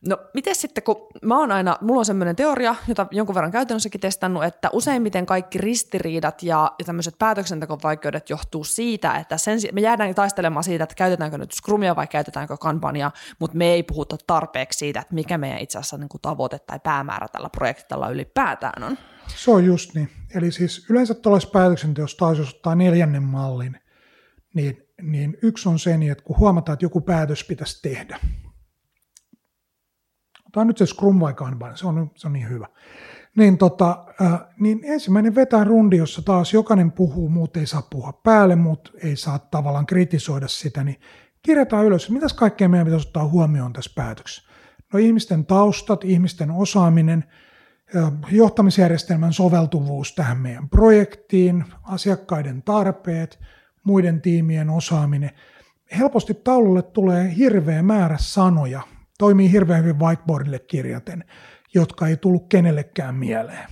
No miten sitten, kun mä oon aina, mulla on semmoinen teoria, jota jonkun verran käytännössäkin testannut, että useimmiten kaikki ristiriidat ja, ja tämmöiset päätöksentekovaikeudet johtuu siitä, että sen, me jäädään taistelemaan siitä, että käytetäänkö nyt Scrumia vai käytetäänkö Kanbania, mutta me ei puhuta tarpeeksi siitä, että mikä meidän itse asiassa niinku tavoite tai päämäärä tällä projektilla ylipäätään on. Se on just niin. Eli siis yleensä tuollaisessa päätöksenteossa taas jos ottaa neljännen mallin, niin, niin yksi on se, että kun huomataan, että joku päätös pitäisi tehdä. Otetaan nyt se Scrum vai Kanban, se on, se on niin hyvä. Niin, tota, äh, niin ensimmäinen vetää rundi, jossa taas jokainen puhuu, muut ei saa puhua päälle, muut ei saa tavallaan kritisoida sitä, niin kirjataan ylös, mitäs kaikkea meidän pitäisi ottaa huomioon tässä päätöksessä. No ihmisten taustat, ihmisten osaaminen, johtamisjärjestelmän soveltuvuus tähän meidän projektiin, asiakkaiden tarpeet, muiden tiimien osaaminen. Helposti taululle tulee hirveä määrä sanoja, toimii hirveän hyvin whiteboardille kirjaten, jotka ei tullut kenellekään mieleen.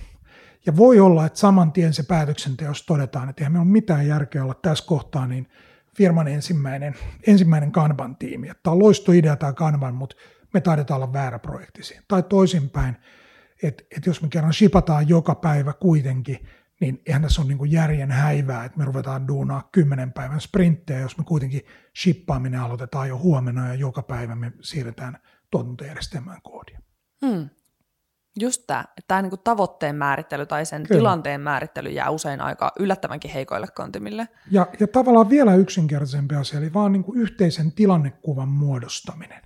Ja voi olla, että saman tien se päätöksenteossa todetaan, että eihän meillä ole mitään järkeä olla tässä kohtaa niin firman ensimmäinen, ensimmäinen Kanban-tiimi. Tämä on loistoidea tämä Kanban, mutta me taidetaan olla väärä projekti siihen. Tai toisinpäin. Että et jos me kerran shipataan joka päivä kuitenkin, niin eihän tässä ole niinku järjen häivää, että me ruvetaan duunaa kymmenen päivän sprinttejä, jos me kuitenkin shippaaminen aloitetaan jo huomenna ja joka päivä me siirretään tuotantojärjestelmään koodia. Hmm. Just tämä. Tämä niinku tavoitteen määrittely tai sen Kyllä. tilanteen määrittely jää usein aika yllättävänkin heikoille kantimille. Ja, ja tavallaan vielä yksinkertaisempi asia, eli vaan niinku yhteisen tilannekuvan muodostaminen.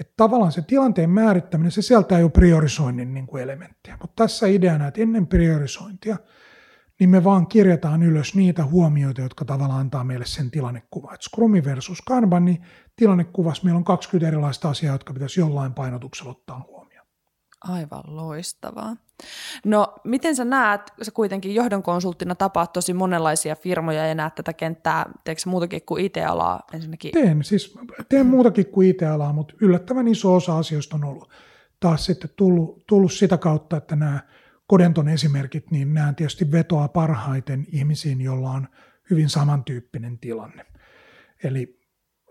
Että tavallaan se tilanteen määrittäminen, se sieltä ei ole priorisoinnin niin kuin elementtiä. Mutta tässä ideana, että ennen priorisointia, niin me vaan kirjataan ylös niitä huomioita, jotka tavallaan antaa meille sen tilannekuvan. Et Scrum versus Kanban, niin tilannekuvassa meillä on kaksikymmentä erilaista asiaa, jotka pitäisi jollain painotuksella ottaa huomioon. Aivan loistavaa. No miten sä näet, sä kuitenkin johdonkonsulttina tapaat tosi monenlaisia firmoja ja näet tätä kenttää, teekö muutakin kuin I T-alaa ensinnäkin? Teen, siis teen muutakin kuin I T-alaa, mutta yllättävän iso osa asioista on ollut taas sitten tullut, tullut sitä kautta, että nämä Kodenton esimerkit, niin nämä tietysti vetoaa parhaiten ihmisiin, joilla on hyvin samantyyppinen tilanne. Eli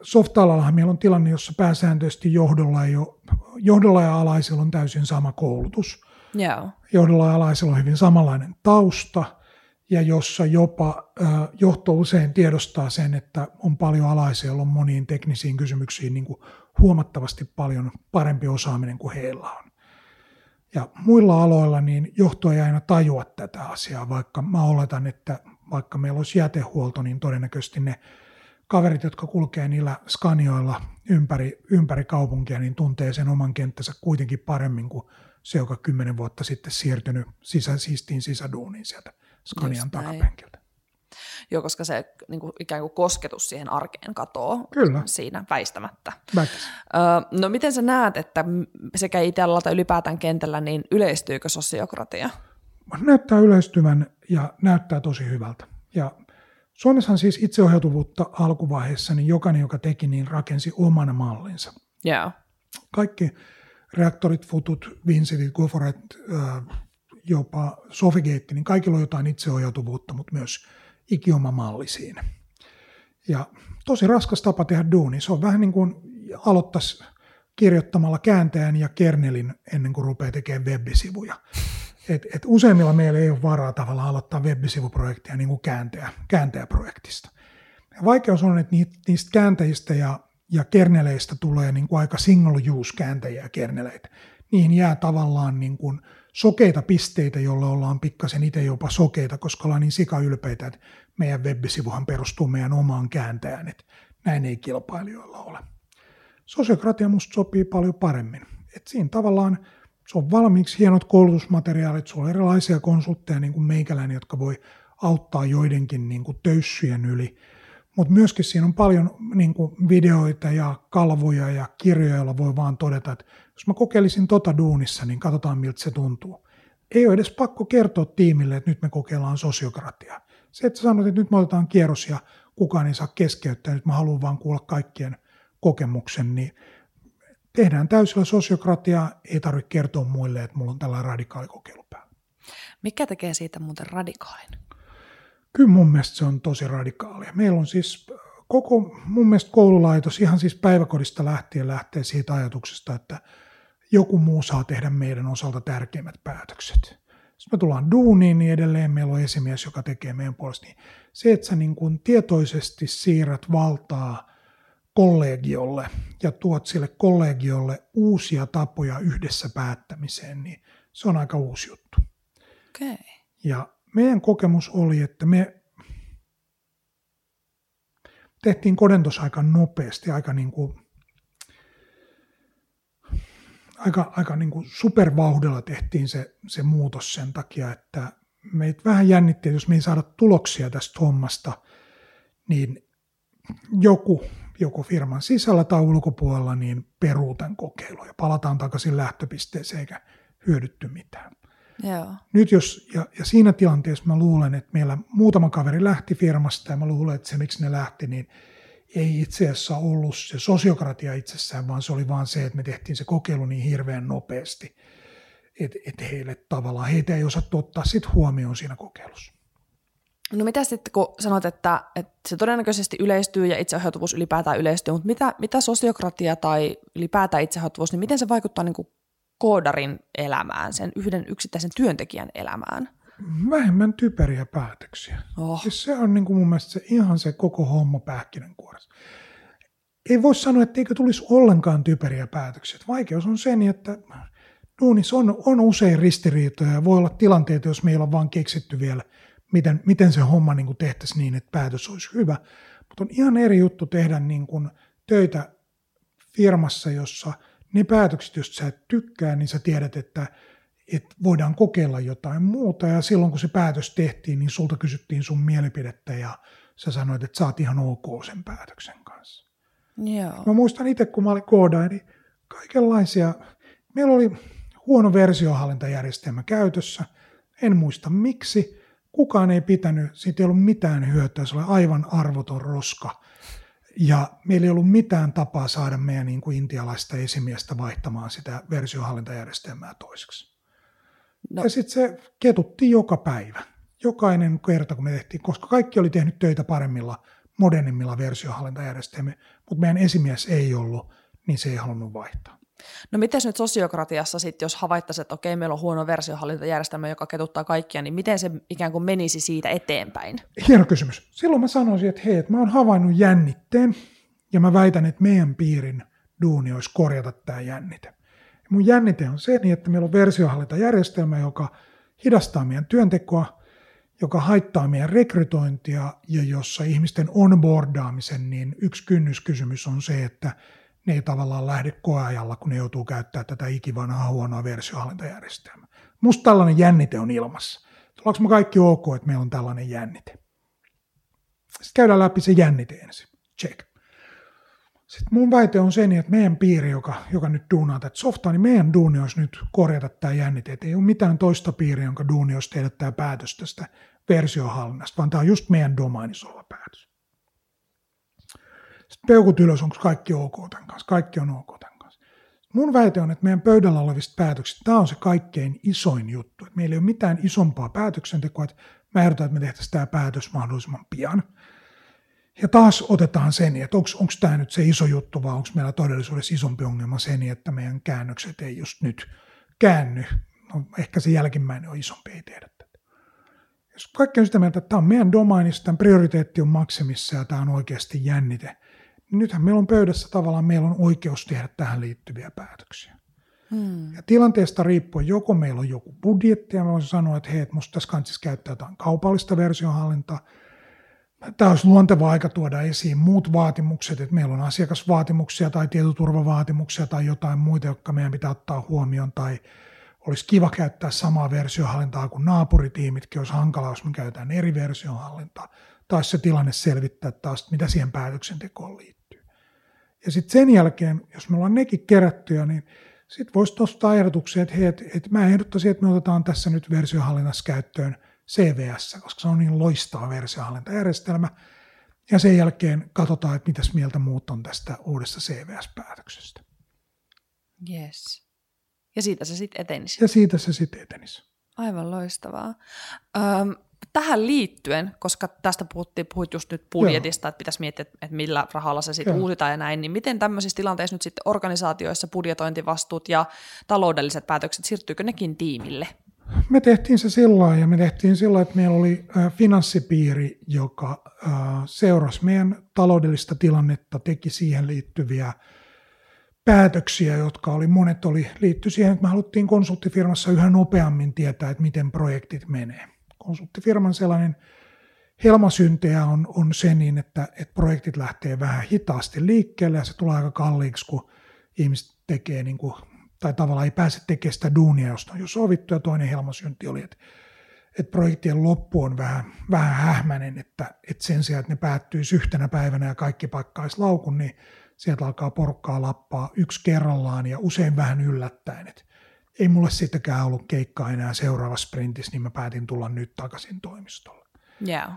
softa-alallahan meillä on tilanne, jossa pääsääntöisesti johdolla, ei ole, johdolla ja alaisilla on täysin sama koulutus. Yeah. Johdolla alaisella on hyvin samanlainen tausta, ja jossa jopa johto usein tiedostaa sen, että on paljon alaisia, joilla on moniin teknisiin kysymyksiin niin kuin huomattavasti paljon parempi osaaminen kuin heillä on. Ja muilla aloilla niin johto ei aina tajua tätä asiaa, vaikka mä oletan, että vaikka meillä olisi jätehuolto, niin todennäköisesti ne kaverit, jotka kulkee niillä Scanioilla ympäri, ympäri kaupunkia, niin tuntee sen oman kenttänsä kuitenkin paremmin kuin se, joka kymmenen vuotta sitten siirtynyt sisä, siistiin sisäduuniin sieltä Scanian takapenkiltä. Joo, koska se niin kuin, ikään kuin kosketus siihen arkeen katoo. Kyllä. Siinä väistämättä. Öö, no miten sä näet, että sekä itällä tai ylipäätään kentällä, niin yleistyykö sosiokratia? Näyttää yleistyvän ja näyttää tosi hyvältä. Ja Suomessahan siis itseohjautuvuutta alkuvaiheessa, niin jokainen, joka teki, niin rakensi oman mallinsa. Yeah. Kaikki reaktorit, futut, vinsitit, goforet, jopa sofigeitti, niin kaikilla on jotain itseohjautuvuutta, mutta myös ikioma malli siinä. Ja tosi raskas tapa tehdä duuni. Se on vähän niin kuin aloittaisi kirjoittamalla kääntäjän ja kernelin ennen kuin rupeaa tekemään web-sivuja. Et, et useimmilla meillä ei ole varaa tavallaan aloittaa web-sivuprojektia niin kuin kääntäjä, kääntäjäprojektista. Ja vaikeus on, että niistä kääntäjistä ja, ja kerneleistä tulee niin kuin aika single use kääntäjiä ja kerneleitä. Niihin jää tavallaan niin kuin sokeita pisteitä, jolle ollaan pikkasen itse jopa sokeita, koska ollaan niin sikaylpeitä, että meidän web-sivuhan perustuu meidän omaan kääntäjään, että näin ei kilpailijoilla ole. Sosiokratia musta sopii paljon paremmin. Et siinä tavallaan se on valmiiksi hienot koulutusmateriaalit, sulla on erilaisia konsultteja niin kuin meikäläinen, jotka voi auttaa joidenkin niin kuin töyssyjen yli. Mutta myöskin siinä on paljon niin kuin videoita ja kalvoja ja kirjoja, joilla voi vaan todeta, että jos mä kokeilisin tota duunissa, niin katsotaan miltä se tuntuu. Ei ole edes pakko kertoa tiimille, että nyt me kokeillaan sosiokratiaa. Se, että sanot, että nyt me otetaan kierros ja kukaan ei saa keskeyttää, nyt mä haluan vaan kuulla kaikkien kokemuksen, niin tehdään täysillä sosiokratiaa, ei tarvitse kertoa muille, että mulla on tällainen radikaali kokeilu päällä. Mikä tekee siitä muuten radikaalin? Kyllä mun mielestä se on tosi radikaalia. Meillä on siis koko mun mielestä koululaitos, ihan siis päiväkodista lähtien lähtee siitä ajatuksesta, että joku muu saa tehdä meidän osalta tärkeimmät päätökset. Jos me tullaan duuniin, niin edelleen meillä on esimies, joka tekee meidän puolesta. Niin se, että sä niin kun tietoisesti siirrät valtaa kollegiolle ja tuot sille kollegiolle uusia tapoja yhdessä päättämiseen, niin se on aika uusi juttu. Okay. Ja meidän kokemus oli, että me tehtiin kodentos aika nopeasti, aika, niin kuin, aika, aika niin kuin supervauhdilla tehtiin se, se muutos sen takia, että meitä vähän jännitti, että jos me ei saada tuloksia tästä hommasta, niin joku, joko firman sisällä tai ulkopuolella, niin peruu tämän kokeilun ja palataan takaisin lähtöpisteeseen eikä hyödytty mitään. Joo. Nyt jos, ja, ja siinä tilanteessa mä luulen, että meillä muutama kaveri lähti firmasta ja mä luulen, että se miksi ne lähti, niin ei itse asiassa ollut se sosiokratia itsessään, vaan se oli vaan se, että me tehtiin se kokeilu niin hirveän nopeasti, että et heille tavallaan, heitä ei osattu ottaa sit huomioon siinä kokeilussa. No mitä sitten, kun sanot, että, että se todennäköisesti yleistyy ja itseohjautuvuus ylipäätään yleistyy, mutta mitä, mitä sosiokratia tai ylipäätään itseohjautuvuus, niin miten se vaikuttaa niin kuin koodarin elämään, sen yhden yksittäisen työntekijän elämään? Vähemmän typeriä päätöksiä. Oh. Siis se on niin kuin mun mielestä se, ihan se koko homma pähkinänkuoressa. Ei voi sanoa, että eikö tulisi ollenkaan typeriä päätöksiä. Vaikeus on sen, että duunissa on, on usein ristiriitoja ja voi olla tilanteita, jos meillä on vaan keksitty vielä, miten, miten se homma niin kuin tehtäisiin niin, että päätös olisi hyvä. Mutta on ihan eri juttu tehdä niin kuin töitä firmassa, jossa ne päätökset, jos sä et tykkää, niin sä tiedät, että, että voidaan kokeilla jotain muuta. Ja silloin, kun se päätös tehtiin, niin sulta kysyttiin sun mielipidettä ja sä sanoit, että sä oot ihan ok sen päätöksen kanssa. Joo. Mä muistan itse, kun mä olin koodaari, niin kaikenlaisia. Meillä oli huono versiohallintajärjestelmä käytössä. En muista miksi. Kukaan ei pitänyt, siitä ei ollut mitään hyötyä. Se oli aivan arvoton roska. Ja meillä ei ollut mitään tapaa saada meidän niin kuin intialaista esimiestä vaihtamaan sitä versiohallintajärjestelmää toiseksi. No. Ja sitten se ketuttiin joka päivä, jokainen kerta kun me tehtiin, koska kaikki oli tehnyt töitä paremmilla, modernimmilla versiohallintajärjestelmillä, mutta meidän esimies ei ollut, niin se ei halunnut vaihtaa. No mites nyt sosiokratiassa sitten, jos havaittaisiin, että okei, meillä on huono versiohallintajärjestelmä, joka ketuttaa kaikkia, niin miten se ikään kuin menisi siitä eteenpäin? Hieno kysymys. Silloin mä sanoisin, että hei, että mä oon havainnut jännitteen ja mä väitän, että meidän piirin duuni olisi korjata tämä jännite. Mun jännite on se, että meillä on versiohallintajärjestelmä, joka hidastaa meidän työntekoa, joka haittaa meidän rekrytointia ja jossa ihmisten onboardaamisen, niin yksi kynnyskysymys on se, että ne ei tavallaan lähde koeajalla, kun ne joutuu käyttämään tätä ikivanhaa huonoa versiohallintajärjestelmää. Musta tällainen jännite on ilmassa. Ollaanko me kaikki ok, että meillä on tällainen jännite? Sitten käydään läpi se jännite ensin. Check. Sitten mun väite on se, että meidän piiri, joka, joka nyt duunaa tätä softaa, niin meidän duuni olisi nyt korjata tämä jännite. Et ei ole mitään toista piiriä, jonka duuni olisi tehdä tämä päätös tästä versiohallinnasta, vaan tämä on just meidän domainissa oleva päätös. Sitten peukut ylös, onko kaikki ok tämän kanssa? Kaikki on ok tämän kanssa. Mun väite on, että meidän pöydällä olevista päätöksistä tämä on se kaikkein isoin juttu. Et meillä ei ole mitään isompaa päätöksentekoa, että mä ehdotan, että me tehtäisiin tämä päätös mahdollisimman pian. Ja taas otetaan sen, että onko tämä nyt se iso juttu, vai onko meillä todellisuudessa isompi ongelma sen, että meidän käännökset ei just nyt käänny. No, ehkä se jälkimmäinen on isompi, ei tehdä tätä. Jos kaikki on sitä mieltä, että tämä on meidän domainissa, tämän prioriteetti on maksimissa ja tämä on oikeasti jännite, niin nythän meillä on pöydässä tavallaan, meillä on oikeus tehdä tähän liittyviä päätöksiä. Hmm. Ja tilanteesta riippuen, joko meillä on joku budjetti, ja mä voisin sanoa, että hei, musta tässä kannattaisi käyttää jotain kaupallista versionhallintaa. Tämä olisi luonteva aika tuoda esiin muut vaatimukset, että meillä on asiakasvaatimuksia tai tietoturvavaatimuksia tai jotain muita, jotka meidän pitää ottaa huomioon, tai olisi kiva käyttää samaa versiohallintaa kuin naapuritiimitkin, olisi hankalaa, jos me käytetään eri versiohallintaa, tai se tilanne selvittää taas, mitä siihen päätöksentekoon liittyy. Ja sitten sen jälkeen, jos me ollaan nekin kerättyjä, niin sitten voisi nostaa ehdotuksia, että hei, et, et mä ehdottaisin, että me otetaan tässä nyt versiohallinnassa käyttöön C V S, koska se on niin loistava versiohallintajärjestelmä, ja sen jälkeen katsotaan, että mitäs mieltä muut on tästä uudesta C V S-päätöksestä. Yes. Ja siitä se sitten etenisi. Ja siitä se sitten etenisi. Aivan loistavaa. Öm, tähän liittyen, koska tästä puhuttiin, puhuit just nyt budjetista, Joo. että pitäisi miettiä, että millä rahalla se sitten uusitaan ja näin, niin miten tämmöisissä tilanteissa nyt sitten organisaatioissa budjetointivastuut ja taloudelliset päätökset, siirtyykö nekin tiimille? Me tehtiin se sillä ja me tehtiin sillä, että meillä oli finanssipiiri, joka seurasi meidän taloudellista tilannetta, teki siihen liittyviä päätöksiä, jotka oli, monet oli, liittyi siihen, että me haluttiin konsulttifirmassa yhä nopeammin tietää, että miten projektit menee. Konsulttifirman sellainen helmasyntejä on, on se niin, että, että projektit lähtee vähän hitaasti liikkeelle ja se tulee aika kalliiksi, kun ihmiset tekee niin kuin tai tavallaan ei pääse tekemään sitä duunia, josta on jo sovittu, ja toinen helmasynti oli, että, että projektien loppu on vähän, vähän hähmäinen, että, että sen sijaan, että ne päättyisi yhtenä päivänä ja kaikki paikkaisi laukun, niin sieltä alkaa porukkaa lappaa yksi kerrallaan ja usein vähän yllättäen, että ei mulle sitäkään ollut keikkaa enää seuraavassa sprintissä, niin mä päätin tulla nyt takaisin toimistolle. Yeah.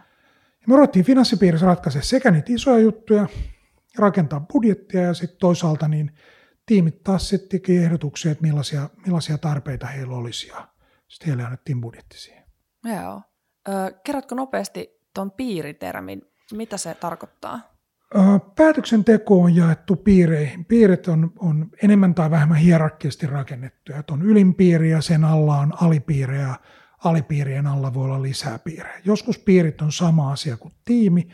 Ja me ruvettiin finanssipiirissä ratkaisemaan sekä niitä isoja juttuja, rakentaa budjettia ja sitten toisaalta niin tiimit taas sitten teki ehdotuksia, että millaisia, millaisia tarpeita heillä olisi, ja sitten heille annettiin budjetti siihen. Joo. Ö, kerrotko nopeasti tuon piiritermin, mitä se tarkoittaa? Ö, päätöksenteko on jaettu piireihin. Piirit on, on enemmän tai vähemmän hierarkkisesti rakennettuja. Et on ylinpiiriä, sen alla on alipiirejä, alipiirien alla voi olla lisää piirejä. Joskus piirit on sama asia kuin tiimi.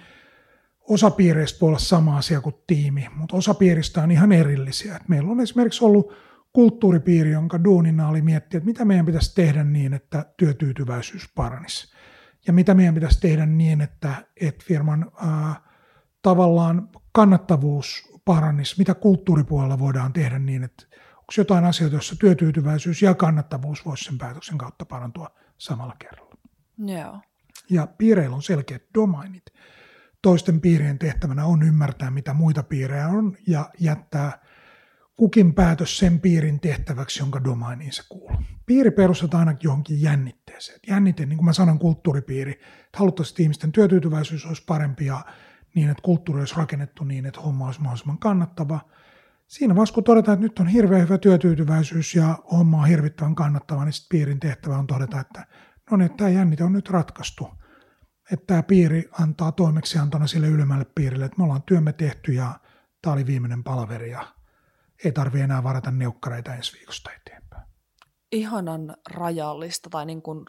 Osa piireistä voi olla sama asia kuin tiimi, mutta osa piiristä on ihan erillisiä. Meillä on esimerkiksi ollut kulttuuripiiri, jonka duunina oli miettiä, että mitä meidän pitäisi tehdä niin, että työtyytyväisyys paranisi. Ja mitä meidän pitäisi tehdä niin, että, että firman äh, tavallaan kannattavuus paranisi. Mitä kulttuuripuolella voidaan tehdä niin, että onko jotain asioita, jossa työtyytyväisyys ja kannattavuus voisi sen päätöksen kautta parantua samalla kerralla. Yeah. Ja piireillä on selkeät domainit. Toisten piirien tehtävänä on ymmärtää, mitä muita piirejä on, ja jättää kukin päätös sen piirin tehtäväksi, jonka domainiin se kuuluu. Piiri perustetaan ainakin johonkin jännitteeseen. Jännite, niin kuin mä sanon, kulttuuripiiri, että haluttaisiin, että ihmisten työtyytyväisyys olisi parempi ja niin, että kulttuuri olisi rakennettu niin, että homma olisi mahdollisimman kannattava. Siinä vaiheessa, kun todetaan, että nyt on hirveän hyvä työtyytyväisyys ja homma on hirvittävän kannattava, niin sitten piirin tehtävä on todeta, että no niin, tämä jännite on nyt ratkaistu. Että tämä piiri antaa toimeksiantona sille ylemmälle piirille, että me ollaan työmme tehty ja tämä oli viimeinen palaveri ja ei tarvitse enää varata neukkareita ensi viikosta eteenpäin. Ihanan rajallista tai niin kuin,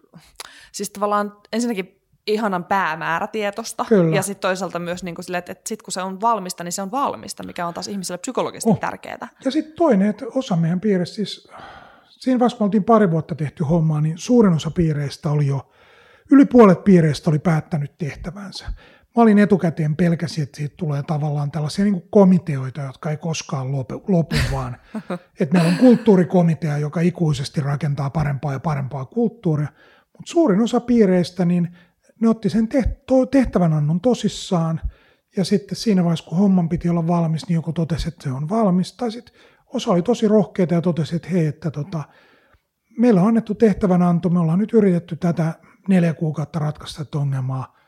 siis tavallaan ensinnäkin ihanan päämäärätietosta. Kyllä. Ja sitten toisaalta myös niin kuin sille, että sit kun se on valmista, niin se on valmista, mikä on taas ihmiselle psykologisesti oh. tärkeää. Ja sitten toinen, että osa meidän piirissä, siis siinä vaiheessa kun oltiin pari vuotta tehty hommaa, niin suurin osa piireistä oli jo, yli puolet piireistä oli päättänyt tehtävänsä. Mä olin etukäteen pelkäsin, että siitä tulee tavallaan tällaisia niin kuin komiteoita, jotka ei koskaan lopu, lopu vaan että meillä on kulttuurikomitea, joka ikuisesti rakentaa parempaa ja parempaa kulttuuria, mutta suurin osa piireistä, niin ne otti sen tehtävänannon tosissaan, ja sitten siinä vaiheessa, kun homman piti olla valmis, niin joku totesi, että se on valmis, tai sitten osa oli tosi rohkeita ja totesi, että hei, että tota, meillä on annettu tehtävänanto, me ollaan nyt yritetty tätä neljä kuukautta ratkaista tätä ongelmaa,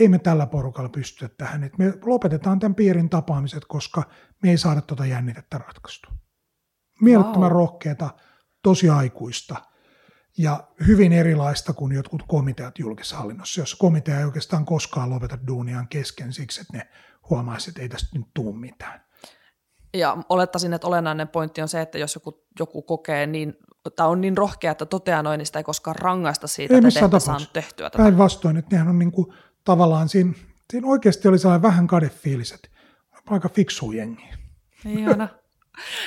ei me tällä porukalla pystytä tähän, että me lopetetaan tämän piirin tapaamiset, koska me ei saada tuota jännitettä ratkaistua. Mielettömän wow. rohkeata, tosi aikuista ja hyvin erilaista kuin jotkut komiteat julkishallinnossa, jossa komitea ei oikeastaan koskaan lopeta duuniaan kesken siksi, että ne huomaisivat, että ei tästä nyt tule mitään. Ja olettaisin, että olennainen pointti on se, että jos joku, joku kokee niin, tai on niin rohkea, että toteaa noin, niin sitä ei koskaan rangaista siitä, ei että tehtä saanut tehtyä tätä. Päinvastoin, että nehän on niin kuin tavallaan siinä, siinä oikeasti oli sellainen vähän kadefiilis, että aika fiksuu jengiä. Ihana.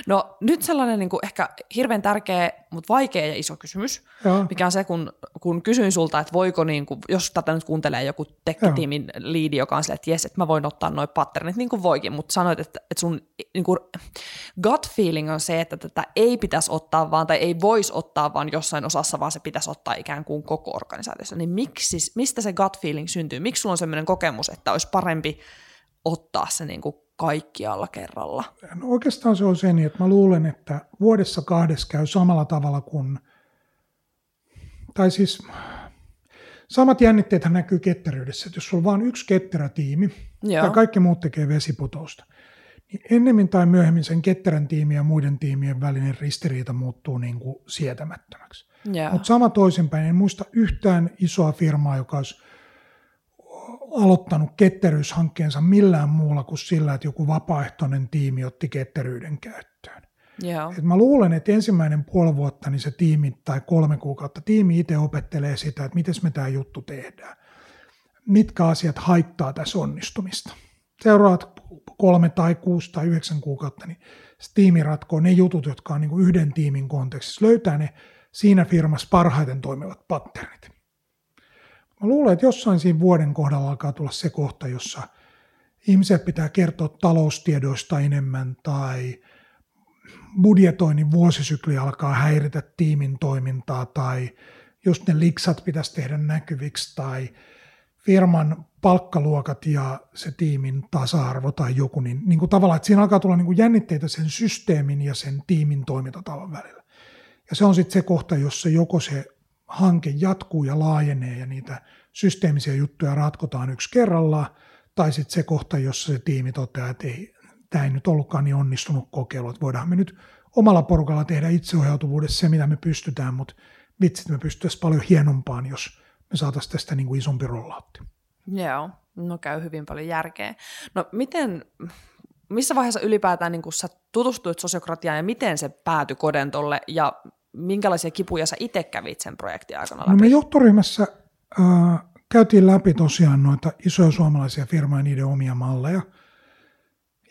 No nyt sellainen niin kuin ehkä hirveän tärkeä, mutta vaikea ja iso kysymys, Joo. mikä on se, kun, kun kysyin sulta, että voiko, niin kuin, jos tätä nyt kuuntelee joku tech-tiimin liidi, joka on silleen, että jes, että mä voin ottaa noi patternit, niin kuin voikin, mutta sanoit, että, että sun niin kuin gut feeling on se, että tätä ei pitäisi ottaa vaan, tai ei voisi ottaa vaan jossain osassa, vaan se pitäisi ottaa ikään kuin koko organisaatiossa. Niin miksi, mistä se gut feeling syntyy? Miksi sulla on sellainen kokemus, että olisi parempi ottaa se niin kuin kaikkialla kerralla? No oikeastaan se on se niin, että mä luulen, että vuodessa kahdessa käy samalla tavalla kuin, tai siis samat jännitteethän näkyy ketteryydessä, että jos sulla on vain yksi ketterä tiimi, Joo. tai kaikki muut tekee vesiputousta, niin ennemmin tai myöhemmin sen ketterän tiimin ja muiden tiimien välinen ristiriita muuttuu niin kuin sietämättömäksi. Mutta sama toisinpäin, en muista yhtään isoa firmaa, joka olisi aloittanut ketteryyshankkeensa millään muulla kuin sillä, että joku vapaaehtoinen tiimi otti ketteryyden käyttöön. Yeah. Et mä luulen, että ensimmäinen puoli vuotta niin se tiimi tai kolme kuukautta tiimi itse opettelee sitä, että miten me tämä juttu tehdään. Mitkä asiat haittaa tässä onnistumista. Seuraavat kolme tai kuusi tai yhdeksän kuukautta, niin se tiimi ratkoo ne jutut, jotka on niin kuin yhden tiimin kontekstissa. Löytää ne siinä firmassa parhaiten toimivat patternit. Mä luulen, että jossain siinä vuoden kohdalla alkaa tulla se kohta, jossa ihmiset pitää kertoa taloustiedoista enemmän tai budjetoinnin vuosisykli alkaa häiritä tiimin toimintaa tai just ne liksat pitäisi tehdä näkyviksi tai firman palkkaluokat ja se tiimin tasa-arvo tai joku. Niin, niin kuin tavallaan, että siinä alkaa tulla niin kuin jännitteitä sen systeemin ja sen tiimin toimintatavan välillä. Ja se on sitten se kohta, jossa joko se hanke jatkuu ja laajenee ja niitä systeemisiä juttuja ratkotaan yksi kerrallaan, tai sitten se kohta, jossa se tiimi toteaa, että ei, tämä ei nyt ollutkaan niin onnistunut kokeilu, että voidaan me nyt omalla porukalla tehdä itseohjautuvuudessa se, mitä me pystytään, mutta vitsit me pystyttäisiin paljon hienompaan, jos me saataisiin tästä niin kuin isompi rollaatti. Joo, no käy hyvin paljon järkeä. No miten, missä vaiheessa ylipäätään niin kun sä tutustuit sosiokratiaan ja miten se päätyi kodentolle ja minkälaisia kipuja sä itse kävit sen projektin aikana läpi? No me johtoryhmässä äh, käytiin läpi tosiaan noita isoja suomalaisia firmaa ja niiden omia malleja.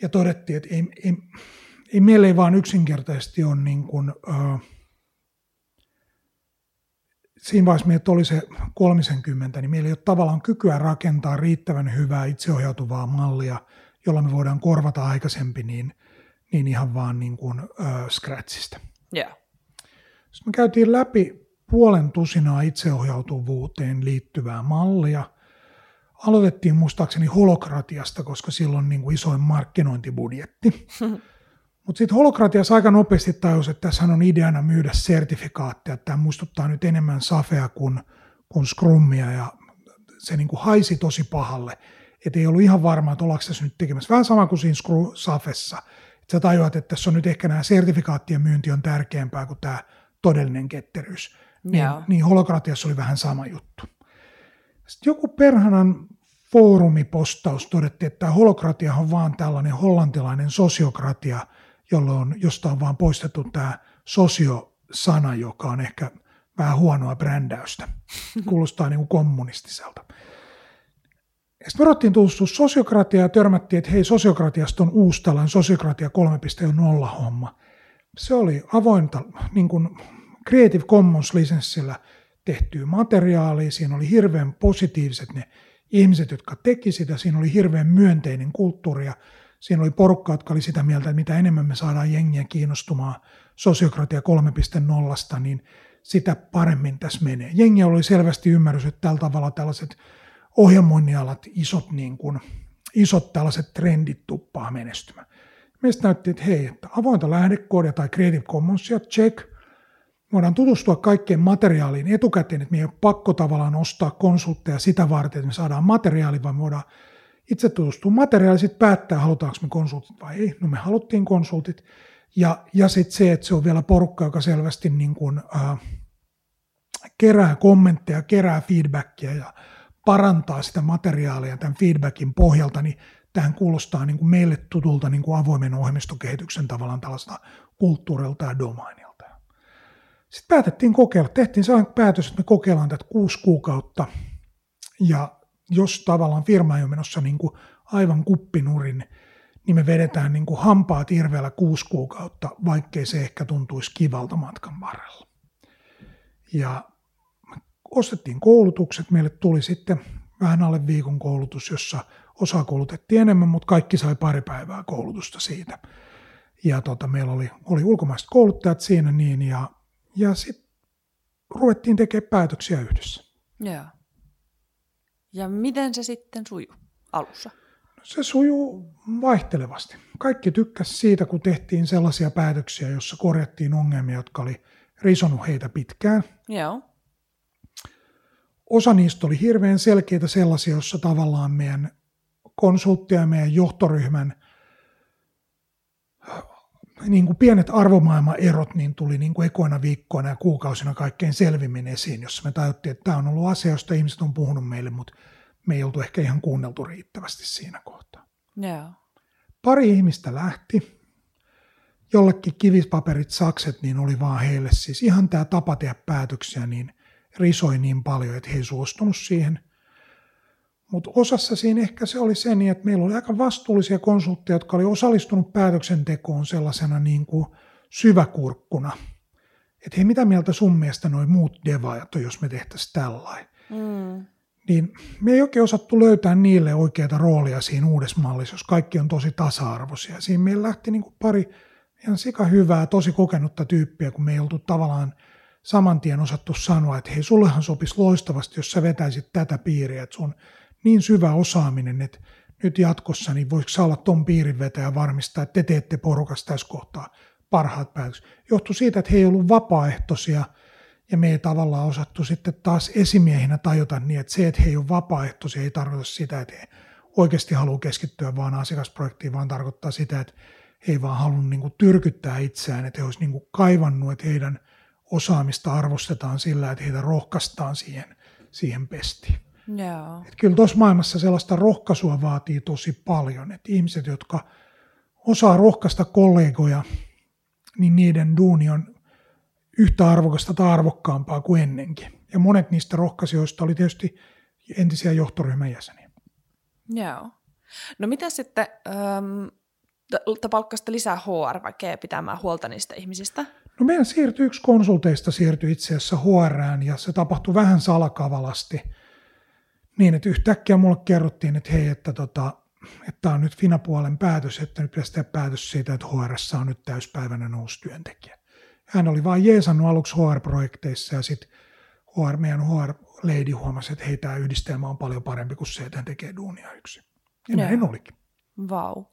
Ja todettiin, että ei, ei, ei, meillä ei vaan yksinkertaisesti ole niin kuin, äh, siinä vaiheessa meitä oli se kolmisenkymmentä, niin meillä ei ole tavallaan kykyä rakentaa riittävän hyvää itseohjautuvaa mallia, jolla me voidaan korvata aikaisempi niin, niin ihan vaan niin kuin äh, scratchista. Joo. Yeah. Sitten me käytiin läpi puolen tusinaa itseohjautuvuuteen liittyvää mallia. Aloitettiin muistaakseni holokratiasta, koska sillä on niin kuin isoin markkinointibudjetti. Mutta sitten holokratiassa aika nopeasti tajus, että tässä on ideana myydä sertifikaatteja. Tämä muistuttaa nyt enemmän safea kuin, kuin scrummia ja se niin kuin haisi tosi pahalle. Et ei ollut ihan varma, että ollaanko tässä nyt tekemässä. Vähän sama kuin siinä scrum, safessa. Et sä tajuat, että tässä on nyt ehkä nämä sertifikaattien myynti on tärkeämpää kuin tämä todellinen ketteryys, niin, niin holokratiassa oli vähän sama juttu. Sitten joku perhanan foorumipostaus todettiin, että tämä holokratia on vaan tällainen hollantilainen sosiokratia, jolloin josta on vaan poistettu tämä sosio-sana, joka on ehkä vähän huonoa brändäystä. Kuulostaa niin kuin kommunistiselta. Sitten me ruvettiin tutustua sosiokratiaan ja törmättiin, että hei, sosiokratiasta on uusi tällainen sosiokratia kolme piste nolla homma. Se oli avointa, niin kuin Creative Commons-lisenssillä tehtyä materiaalia, siinä oli hirveän positiiviset ne ihmiset, jotka teki sitä, siinä oli hirveän myönteinen kulttuuri ja siinä oli porukka, jotka oli sitä mieltä, että mitä enemmän me saadaan jengiä kiinnostumaan sosiokratia kolme piste nolla, niin sitä paremmin tässä menee. Jengiä oli selvästi ymmärrys, että tällä tavalla tällaiset ohjelmoinnialat, isot, niin kuin, isot tällaiset trendit tuppaa menestymään. Meistä näytti, että hei, että avointa lähdekoodia tai Creative Commonsia, check. Voidaan tutustua kaikkeen materiaaliin etukäteen, että me ei ole pakko tavallaan ostaa konsultteja sitä varten, että me saadaan materiaali, vaan me voidaan itse tutustua materiaaliin, sitten päättää, halutaanko me konsultit vai ei. No me haluttiin konsultit. Ja, ja sitten se, että se on vielä porukka, joka selvästi niin kuin, äh, kerää kommentteja, kerää feedbackia ja parantaa sitä materiaalia tämän feedbackin pohjalta, niin tähän kuulostaa niin kuin meille tutulta niin kuin avoimen ohjelmistokehityksen tavallaan tällaista kulttuurilta ja domainilta. Sitten päätettiin kokeilla. Tehtiin sellainen päätös, että me kokeillaan tätä kuusi kuukautta, ja jos tavallaan firma ei ole menossa niin kuin aivan kuppinurin, niin me vedetään niin kuin hampaat irveellä kuusi kuukautta, vaikkei se ehkä tuntuisi kivalta matkan varrella. Ja ostettiin koulutukset, meille tuli sitten vähän alle viikon koulutus, jossa osa koulutettiin enemmän, mutta kaikki sai pari päivää koulutusta siitä. Ja tota, meillä oli, oli ulkomaiset kouluttajat siinä niin, ja, ja sitten ruvettiin tekemään päätöksiä yhdessä. Joo. Ja miten se sitten sujuu alussa? Se sujuu vaihtelevasti. Kaikki tykkäsi siitä, kun tehtiin sellaisia päätöksiä, jossa korjattiin ongelmia, jotka oli risonut heitä pitkään. Joo. Osa niistä oli hirveän selkeitä sellaisia, jossa tavallaan meidän konsulttia ja meidän johtoryhmän niin kuin pienet arvomaailmaerot niin tuli niin kuin ekoina viikkoina ja kuukausina kaikkein selvimmin esiin, jossa me tajuttiin, että tämä on ollut asia, josta ihmiset on puhunut meille, mutta me ei oltu ehkä ihan kuunneltu riittävästi siinä kohtaa. Yeah. Pari ihmistä lähti. Jollekin kivipaperit, sakset, niin oli vaan heille siis ihan tämä tapa tehdä päätöksiä, niin risoi niin paljon, että he ei suostunut siihen. Mutta osassa siinä ehkä se oli se niin, että meillä oli aika vastuullisia konsultteja, jotka oli osallistunut päätöksentekoon sellaisena niin kuin syväkurkkuna. Että hei, mitä mieltä sun mielestä noi muut devaajat on, jos me tehtäisiin tällainen? Mm. Niin me ei oikein osattu löytää niille oikeaa roolia siinä uudessa mallissa, jos kaikki on tosi tasa-arvoisia. Siinä meillä lähti niin kuin pari ihan sikahyvää, tosi kokenutta tyyppiä, kun me ei oltu tavallaan saman tien osattu sanoa, että hei, sullehan sopisi loistavasti, jos sä vetäisit tätä piiriä, että sun niin syvä osaaminen, että nyt jatkossa niin voiko sä olla ton piirin vetäjä ja varmistaa, että te teette porukasta tässä kohtaa parhaat päätökset. Johtui siitä, että he ei ollut vapaaehtoisia ja me ei tavallaan osattu sitten taas esimiehinä tajuta niin, että se, että he ei ole vapaaehtoisia, ei tarkoita sitä, että he oikeasti haluaa keskittyä vaan asiakasprojektiin, vaan tarkoittaa sitä, että he ei vaan halua niin kuin tyrkyttää itseään, että he olisi niin kuin kaivannut, että heidän osaamista arvostetaan sillä, että heitä rohkaistaan siihen, siihen pestiin. No. Et kyllä tuossa maailmassa sellaista rohkaisua vaatii tosi paljon, että ihmiset, jotka osaa rohkaista kollegoja, niin niiden duuni on yhtä arvokasta tai arvokkaampaa kuin ennenkin. Ja monet niistä rohkaisijoista oli tietysti entisiä johtoryhmän jäseniä. Joo. No mitä sitten, ähm, te palkkasitte lisää H R-väkeä pitämään huolta niistä ihmisistä? No meidän siirtyi, yksi konsulteista siirtyi itse asiassa H R:ään ja se tapahtui vähän salakavalasti. Niin, että yhtäkkiä mulle kerrottiin, että hei, että tota, tämä on nyt Finapuolen päätös, että nyt pitäisi tehdä päätös siitä, että H R:ssä on nyt täyspäiväinen uusi työntekijä. Hän oli vaan jeesannut aluksi H R-projekteissa ja sitten H R, meidän H R-leidi huomasi, että hei, tämä yhdistelmä on paljon parempi kuin se, että hän tekee duunia yksin. Ja no. Näin olikin. Vau. Wow.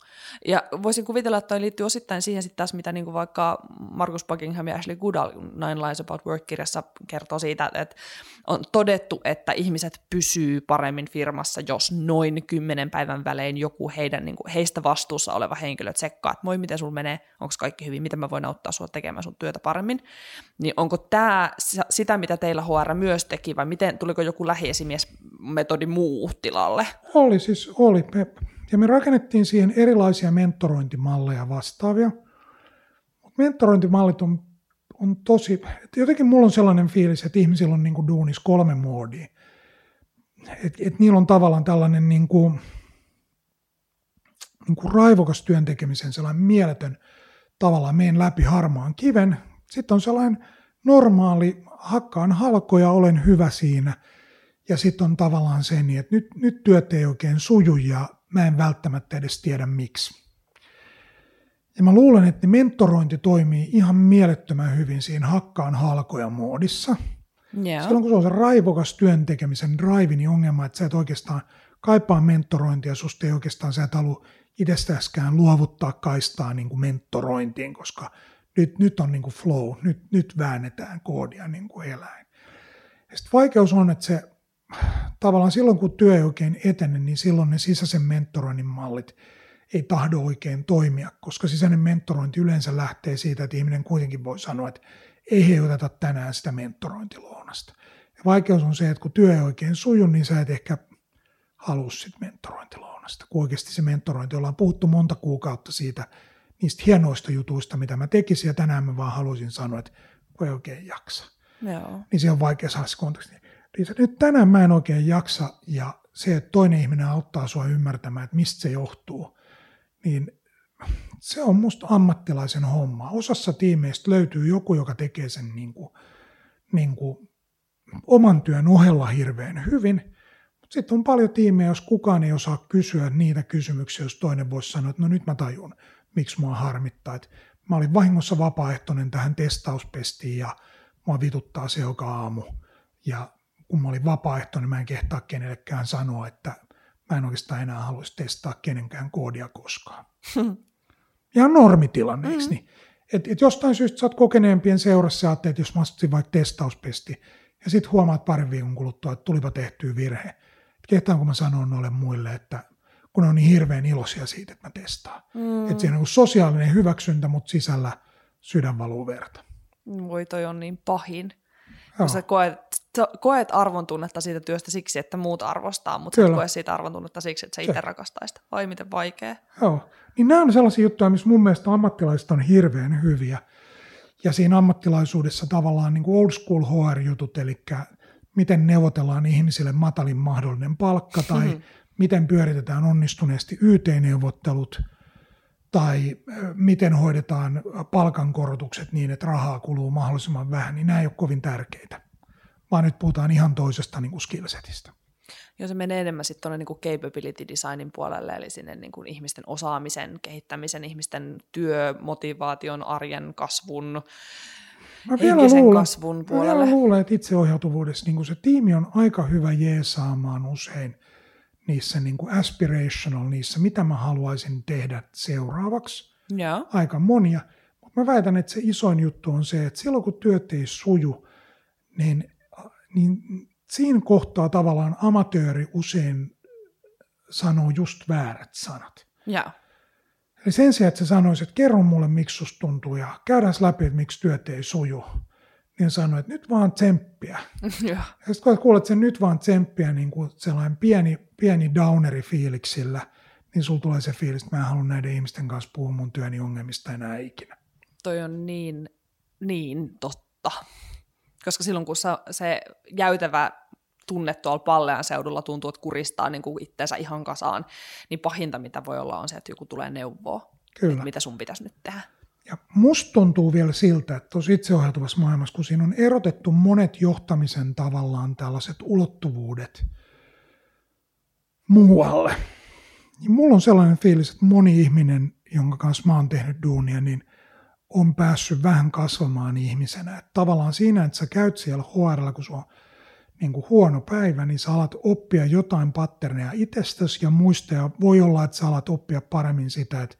Ja voisin kuvitella, että toi liittyy osittain siihen sitten taas, mitä niinku vaikka Marcus Buckingham ja Ashley Goodall Nine Lies About Work-kirjassa kertoo siitä, että on todettu, että ihmiset pysyy paremmin firmassa, jos noin kymmenen päivän välein joku heidän, niinku, heistä vastuussa oleva henkilö tsekkaa, että moi, miten sulla menee, onko kaikki hyvin, miten mä voin auttaa sua tekemään sun työtä paremmin. Niin onko tämä sitä, mitä teillä H R myös teki, vai miten, tuliko joku lähiesimiesmetodi muu tilalle? Oli siis, oli. Ja me rakennettiin siihen erilaisia mentorointimalleja vastaavia. mentorointimallit on, on tosi, että jotenkin mulla on sellainen fiilis, että ihmisillä on niin kuin duunis kolme moodia. Että et niillä on tavallaan tällainen niin kuin, niin kuin raivokas työntekemisen sellainen mieletön tavallaan meen läpi harmaan kiven. Sitten on sellainen normaali, hakkaan halkoja, olen hyvä siinä. Ja sitten on tavallaan se niin, että nyt, nyt työt ei oikein suju ja mä en välttämättä edes tiedä miksi. Ja mä luulen, että mentorointi toimii ihan mielettömän hyvin siinä hakkaan halkoja moodissa. Yeah. Silloin kun se on se raivokas työntekemisen drive, niin ongelma, että sä et oikeastaan kaipaa mentorointia, susta ei oikeastaan, sä et halua itsestäskään luovuttaa kaistaa niin kuin mentorointiin, koska nyt, nyt on niin kuin flow, nyt, nyt väännetään koodia niin kuin eläin. Ja sitten vaikeus on, että se tavallaan silloin kun työ ei oikein etene, niin silloin ne sisäisen mentoroinnin mallit ei tahdo oikein toimia, koska sisäinen mentorointi yleensä lähtee siitä, että ihminen kuitenkin voi sanoa, että ei he oteta tänään sitä mentorointilounasta. Ja vaikeus on se, että kun työ ei oikein suju, niin sä et ehkä halua sitä mentorointilounasta, kun oikeasti se mentorointi, ollaan puhuttu monta kuukautta siitä, niistä hienoista jutuista, mitä mä tekisin, ja tänään mä vaan haluaisin sanoa, että kun ei oikein jaksa. Joo. Niin se on vaikea saada se konteksti. Nyt tänään mä en oikein jaksa, ja se, että toinen ihminen auttaa sua ymmärtämään, että mistä se johtuu, niin se on musta ammattilaisen homma. Osassa tiimeistä löytyy joku, joka tekee sen niin kuin, niin kuin oman työn ohella hirveän hyvin. Sitten on paljon tiimejä, jos kukaan ei osaa kysyä niitä kysymyksiä, jos toinen voisi sanoa, että no nyt mä tajun, miksi mua harmittaa. Että mä olin vahingossa vapaaehtoinen tähän testauspestiin ja mua vituttaa se joka aamu. Ja kun mä olin vapaaehtoinen, mä en kehtaa kenellekään sanoa, että mä en oikeastaan enää haluaisi testaa kenenkään koodia koskaan. Ihan normitilanne, eikö niin? Että et jostain syystä sä oot kokeneempien seurassa, sä ajattelet, että jos mä astutin vaikka testauspesti, ja sit huomaat parin viikon kuluttua, että tulipa tehtyä virhe. Et kehtaanko mä sanon noille muille, että kun on niin hirveän iloisia siitä, että mä testaan. Mm. Että siinä on sosiaalinen hyväksyntä, mutta sisällä sydän valuu verta. Voi, toi on niin pahin. Joo. Sä koet, sä koet arvontunnetta siitä työstä siksi, että muut arvostaa, mutta Kyllä. sä et koe siitä arvontunnetta siksi, että sä itse rakastaa sitä. Ai miten vaikea. Joo. Niin nämä on sellaisia juttuja, missä mun mielestä ammattilaiset on hirveän hyviä. Ja siinä ammattilaisuudessa tavallaan niin kuin old school H R-jutut, eli miten neuvotellaan ihmisille matalin mahdollinen palkka, tai mm-hmm. miten pyöritetään onnistuneesti Y T-neuvottelut, tai miten hoidetaan palkankorotukset niin, että rahaa kuluu mahdollisimman vähän, niin nämä ei ole kovin tärkeitä. Vaan nyt puhutaan ihan toisesta niin kuin skillsetistä. Joo, se menee enemmän sitten tuonne niin capability designin puolelle, eli sinne niin kuin ihmisten osaamisen, kehittämisen, ihmisten työmotivaation, arjen kasvun, henkisen luulen, kasvun puolelle. Mä vielä luulen, että itseohjautuvuudessa niin kuin se tiimi on aika hyvä jeesaamaan usein niissä niin kuin aspirational, niissä mitä mä haluaisin tehdä seuraavaksi, yeah. aika monia. Mutta mä väitän, että se isoin juttu on se, että silloin kun työt ei suju, niin, niin siinä kohtaa tavallaan amatööri usein sanoo just väärät sanat. Yeah. Eli sen sijaan, että sä sanoisit, että kerro mulle, miksi susta tuntuu ja käydään läpi, että miksi työt ei suju, niin sanoi, että nyt vaan tsemppiä. Yeah. Ja sitten kun kuulet sen nyt vaan tsemppiä, niin kuin sellainen pieni, pieni downeri fiiliksillä, niin sulla tulee se fiilis, että mä en halua näiden ihmisten kanssa puhua mun työni ongelmista enää ikinä. Toi on niin, niin totta. Koska silloin, kun sä, se jäytävä tunne tuolla Pallean seudulla tuntuu, että kuristaa niin kuin itteensä ihan kasaan, niin pahinta, mitä voi olla, on se, että joku tulee neuvoa, että mitä sun pitäisi nyt tehdä. Ja musta tuntuu vielä siltä, että tuossa itseohjautuvassa maailmassa, kun siinä on erotettu monet johtamisen tavallaan tällaiset ulottuvuudet muualle, niin mulla on sellainen fiilis, että moni ihminen, jonka kanssa mä oon tehnyt duunia, niin on päässyt vähän kasvamaan ihmisenä. Että tavallaan siinä, että sä käyt siellä H R:llä, kun se on niin kuin huono päivä, niin sä alat oppia jotain patterneja itsestäsi ja muista, ja voi olla, että sä alat oppia paremmin sitä, että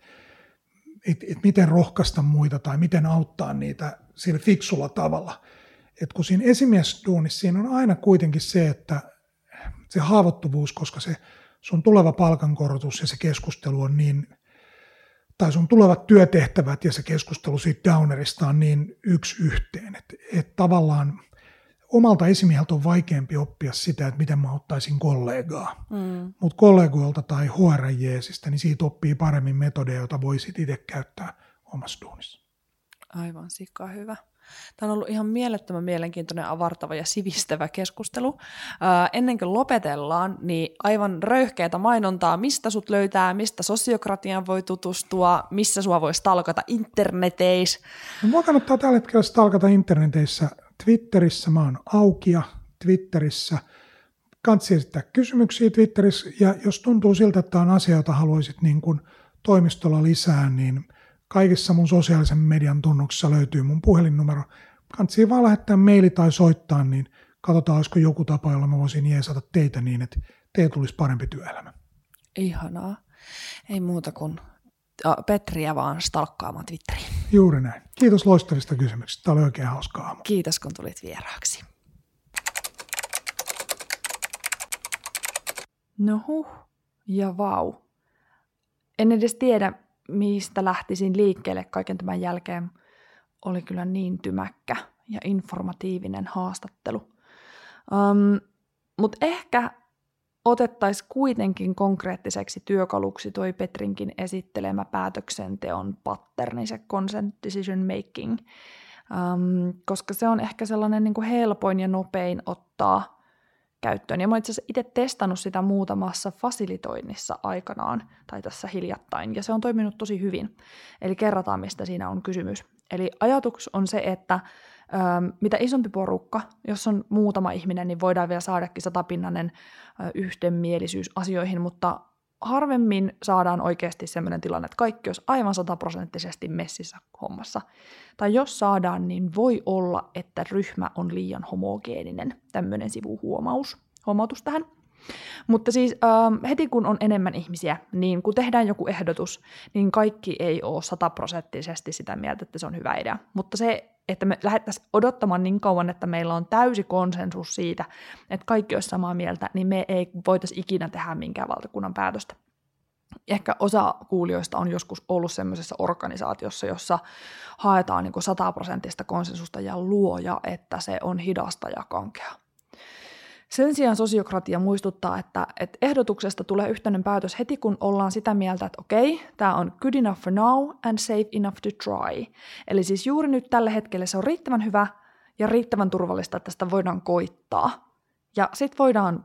Että et miten rohkaista muita tai miten auttaa niitä sillä fiksulla tavalla. Et kun siinä esimiesduunissa siinä on aina kuitenkin se, että se haavoittuvuus, koska se sun tuleva palkankorotus ja se keskustelu on niin, tai sun tulevat työtehtävät ja se keskustelu siitä downerista on niin yksi yhteen. Että et tavallaan omalta esimieheltä on vaikeampi oppia sitä, että miten mä auttaisin kollegaa. Mm. Mutta kollegoilta tai H R J:sistä, niin siitä oppii paremmin metodeja, joita voi sit itse käyttää omassa duunissa. Aivan sikkaa hyvä. Tämä on ollut ihan mielettömän mielenkiintoinen, avartava ja sivistävä keskustelu. Ää, ennen kuin lopetellaan, niin aivan röyhkeätä mainontaa, mistä sut löytää, mistä sosiokratiaan voi tutustua, missä sua voisi stalkata interneteissä. No, mua kannattaa tällä hetkellä stalkata interneteissä. Twitterissä mä oon Aukia, Twitterissä. Kansi esittää kysymyksiä Twitterissä, ja jos tuntuu siltä, että on asia, jota haluaisit niin kuin toimistolla lisää, niin kaikissa mun sosiaalisen median tunnuksissa löytyy mun puhelinnumero. Kansi vaan lähettää maili tai soittaa, niin katsotaan, olisiko joku tapa, jolla mä voisin jeesata teitä niin, että teille tulisi parempi työelämä. Ihanaa. Ei muuta kuin Petriä vaan stalkkaamaan Twitteriin. Juuri näin. Kiitos loistavista kysymyksistä. Tämä oli oikein hauskaa aamu. Kiitos, kun tulit vieraaksi. No huh, ja vau. En edes tiedä, mistä lähtisin liikkeelle kaiken tämän jälkeen. Oli kyllä niin tymäkkä ja informatiivinen haastattelu. Um, Mutta ehkä otettaisiin kuitenkin konkreettiseksi työkaluksi toi Petrinkin esittelemä päätöksenteon patterni, se consent decision making, um, koska se on ehkä sellainen niin kuin helpoin ja nopein ottaa käyttöön. Ja mä oon itse asiassa itse testannut sitä muutamassa fasilitoinnissa aikanaan tai tässä hiljattain, ja se on toiminut tosi hyvin. Eli kerrataan, mistä siinä on kysymys. Eli ajatus on se, että ö, mitä isompi porukka, jos on muutama ihminen, niin voidaan vielä saadakin satapinnainen ö, yhdenmielisyys asioihin, mutta harvemmin saadaan oikeasti sellainen tilanne, että kaikki olisi aivan sataprosenttisesti messissä hommassa. Tai jos saadaan, niin voi olla, että ryhmä on liian homogeeninen. Tämmöinen sivuhuomaus, huomautus tähän. Mutta siis ähm, heti kun on enemmän ihmisiä, niin kun tehdään joku ehdotus, niin kaikki ei ole sataprosenttisesti sitä mieltä, että se on hyvä idea. Mutta se, että me lähdettäisiin odottamaan niin kauan, että meillä on täysi konsensus siitä, että kaikki olisi samaa mieltä, niin me ei voitaisi ikinä tehdä minkään valtakunnan päätöstä. Ehkä osa kuulijoista on joskus ollut semmoisessa organisaatiossa, jossa haetaan niin kuin sataprosenttista konsensusta ja luoja, että se on hidasta ja kankeaa. Sen sijaan sosiokratia muistuttaa, että, että ehdotuksesta tulee yhteinen päätös heti, kun ollaan sitä mieltä, että okei, tämä on good enough for now and safe enough to try. Eli siis juuri nyt tällä hetkellä se on riittävän hyvä ja riittävän turvallista, että sitä voidaan koittaa. Ja sitten voidaan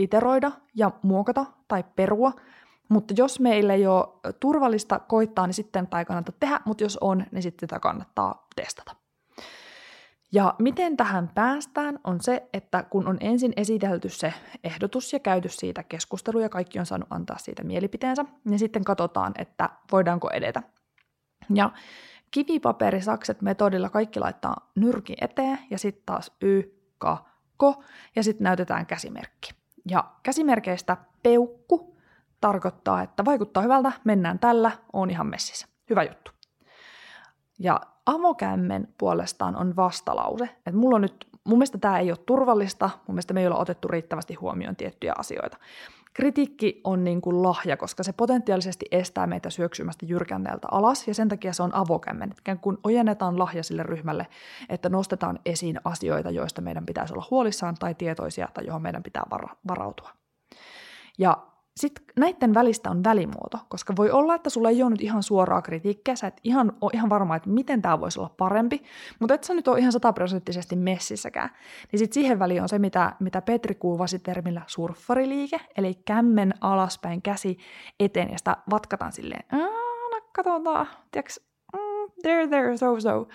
iteroida ja muokata tai perua, mutta jos meillä ei ole turvallista koittaa, niin sitten tai kannata tehdä, mutta jos on, niin sitten sitä kannattaa testata. Ja miten tähän päästään on se, että kun on ensin esitelty se ehdotus ja käyty siitä keskustelua ja kaikki on saanut antaa siitä mielipiteensä, niin sitten katsotaan, että voidaanko edetä. Ja kivipaperisakset metodilla kaikki laittaa nyrki eteen ja sitten taas y, ka, ko ja sitten näytetään käsimerkki. Ja käsimerkeistä peukku tarkoittaa, että vaikuttaa hyvältä, mennään tällä, on ihan messissä. Hyvä juttu. Ja avokämmen puolestaan on vastalause. Et mulla on nyt, mun mielestä tämä ei ole turvallista, mun mielestä me ei ole otettu riittävästi huomioon tiettyjä asioita. Kritiikki on niin kuin lahja, koska se potentiaalisesti estää meitä syöksymästä jyrkänteeltä alas, ja sen takia se on avokämmen. Et kun ojennetaan lahja sille ryhmälle, että nostetaan esiin asioita, joista meidän pitäisi olla huolissaan tai tietoisia, tai johon meidän pitää vara- varautua. Ja sitten näiden välistä on välimuoto, koska voi olla, että sulla ei ole nyt ihan suoraa kritiikkiä, sä et ihan, ole ihan varma, että miten tämä voisi olla parempi, mutta et sä nyt ole ihan sataprosenttisesti messissäkään. Niin sitten siihen väliin on se, mitä, mitä Petri kuvasi termillä surffariliike, eli kämmen alaspäin käsi eteen, ja sitä vatkataan silleen, no katsotaan, tiiäks, mm, there, there, so, so.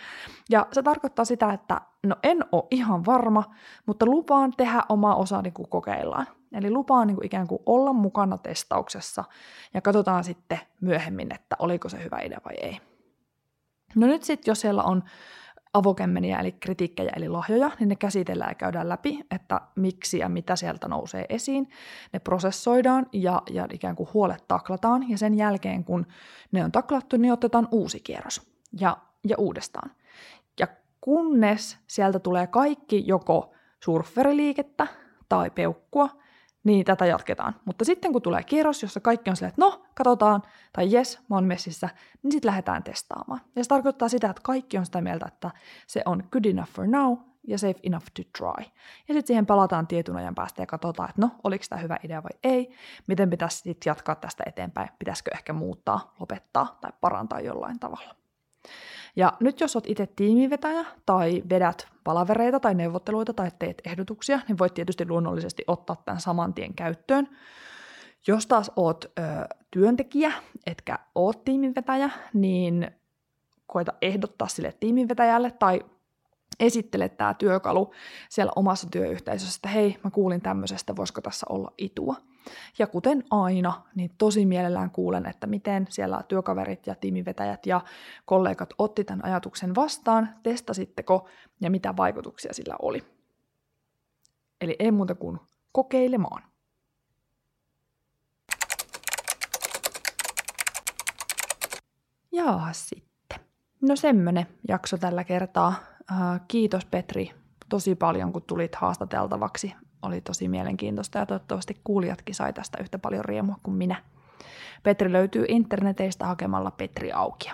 Ja se tarkoittaa sitä, että no en ole ihan varma, mutta lupaan tehdä omaa osaa, niin kuin kokeillaan. Eli lupaa niin kuin ikään kuin olla mukana testauksessa ja katsotaan sitten myöhemmin, että oliko se hyvä idea vai ei. No nyt sitten, jos siellä on avokämmeniä eli kritiikkejä eli lahjoja, niin ne käsitellään ja käydään läpi, että miksi ja mitä sieltä nousee esiin. Ne prosessoidaan ja, ja ikään kuin huolet taklataan ja sen jälkeen, kun ne on taklattu, niin otetaan uusi kierros ja, ja uudestaan. Ja kunnes sieltä tulee kaikki joko surfferiliikettä tai peukkua, niin tätä jatketaan. Mutta sitten kun tulee kierros, jossa kaikki on silleen, että no, katsotaan, tai jes, mä oon messissä, niin sitten lähdetään testaamaan. Ja se tarkoittaa sitä, että kaikki on sitä mieltä, että se on good enough for now ja safe enough to try. Ja sitten siihen palataan tietyn ajan päästä ja katsotaan, että no, oliko tämä hyvä idea vai ei, miten pitäisi sitten jatkaa tästä eteenpäin, pitäisikö ehkä muuttaa, lopettaa tai parantaa jollain tavalla. Ja nyt jos olet itse tiimivetäjä tai vedät palavereita tai neuvotteluita tai teet ehdotuksia, niin voit tietysti luonnollisesti ottaa tämän saman tien käyttöön. Jos taas olet ö, työntekijä, etkä ole tiiminvetäjä, niin koeta ehdottaa sille tiiminvetäjälle tai esittele tämä työkalu siellä omassa työyhteisössä, että hei, mä kuulin tämmöisestä, voisiko tässä olla itua. Ja kuten aina, niin tosi mielellään kuulen, että miten siellä työkaverit ja tiiminvetäjät ja kollegat otti tämän ajatuksen vastaan, testasitteko ja mitä vaikutuksia sillä oli. Eli ei muuta kuin kokeilemaan. Ja sitten. No semmoinen jakso tällä kertaa. Kiitos Petri tosi paljon, kun tulit haastateltavaksi. Oli tosi mielenkiintoista ja toivottavasti kuulijatkin sai tästä yhtä paljon riemua kuin minä. Petri löytyy interneteistä hakemalla Petri Aukia.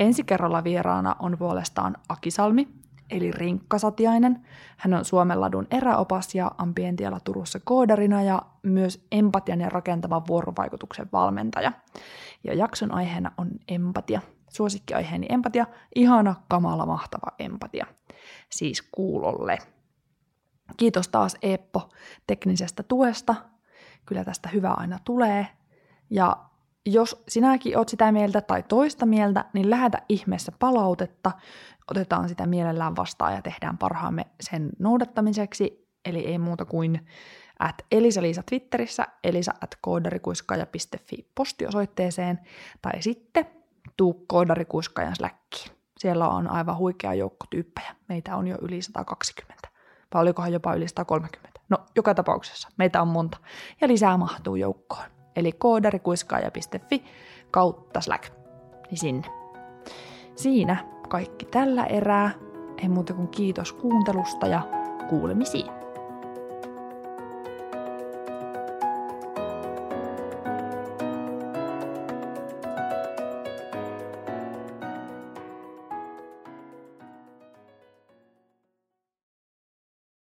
Ensi kerralla vieraana on puolestaan Akisalmi, eli Rinkkasatiainen. Hän on Suomen ladun eräopas ja ambientialla Turussa koodarina ja myös empatian ja rakentavan vuorovaikutuksen valmentaja. Ja jakson aiheena on empatia. Suosikkiaiheeni empatia, ihana, kamala, mahtava empatia. Siis kuulolle. Kiitos taas Eeppo teknisestä tuesta. Kyllä tästä hyvä aina tulee. Ja jos sinäkin oot sitä mieltä tai toista mieltä, niin lähetä ihmeessä palautetta. Otetaan sitä mielellään vastaan ja tehdään parhaamme sen noudattamiseksi. Eli ei muuta kuin at Elisa-Liisa Twitterissä, elisa at koodarikuiskaaja piste fi postiosoitteeseen. Tai sitten tuu koodarikuiskaajan Slackiin. Siellä on aivan huikea joukko tyyppejä. Meitä on jo yli sata kaksikymmentä. Vai olikohan jopa yli sata kolmekymmentä? No, joka tapauksessa. Meitä on monta. Ja lisää mahtuu joukkoon. Eli koodarikuiskaaja piste fi kautta Slack. Niin sinne. Siinä kaikki tällä erää. Ei muuta kuin kiitos kuuntelusta ja kuulemisiin.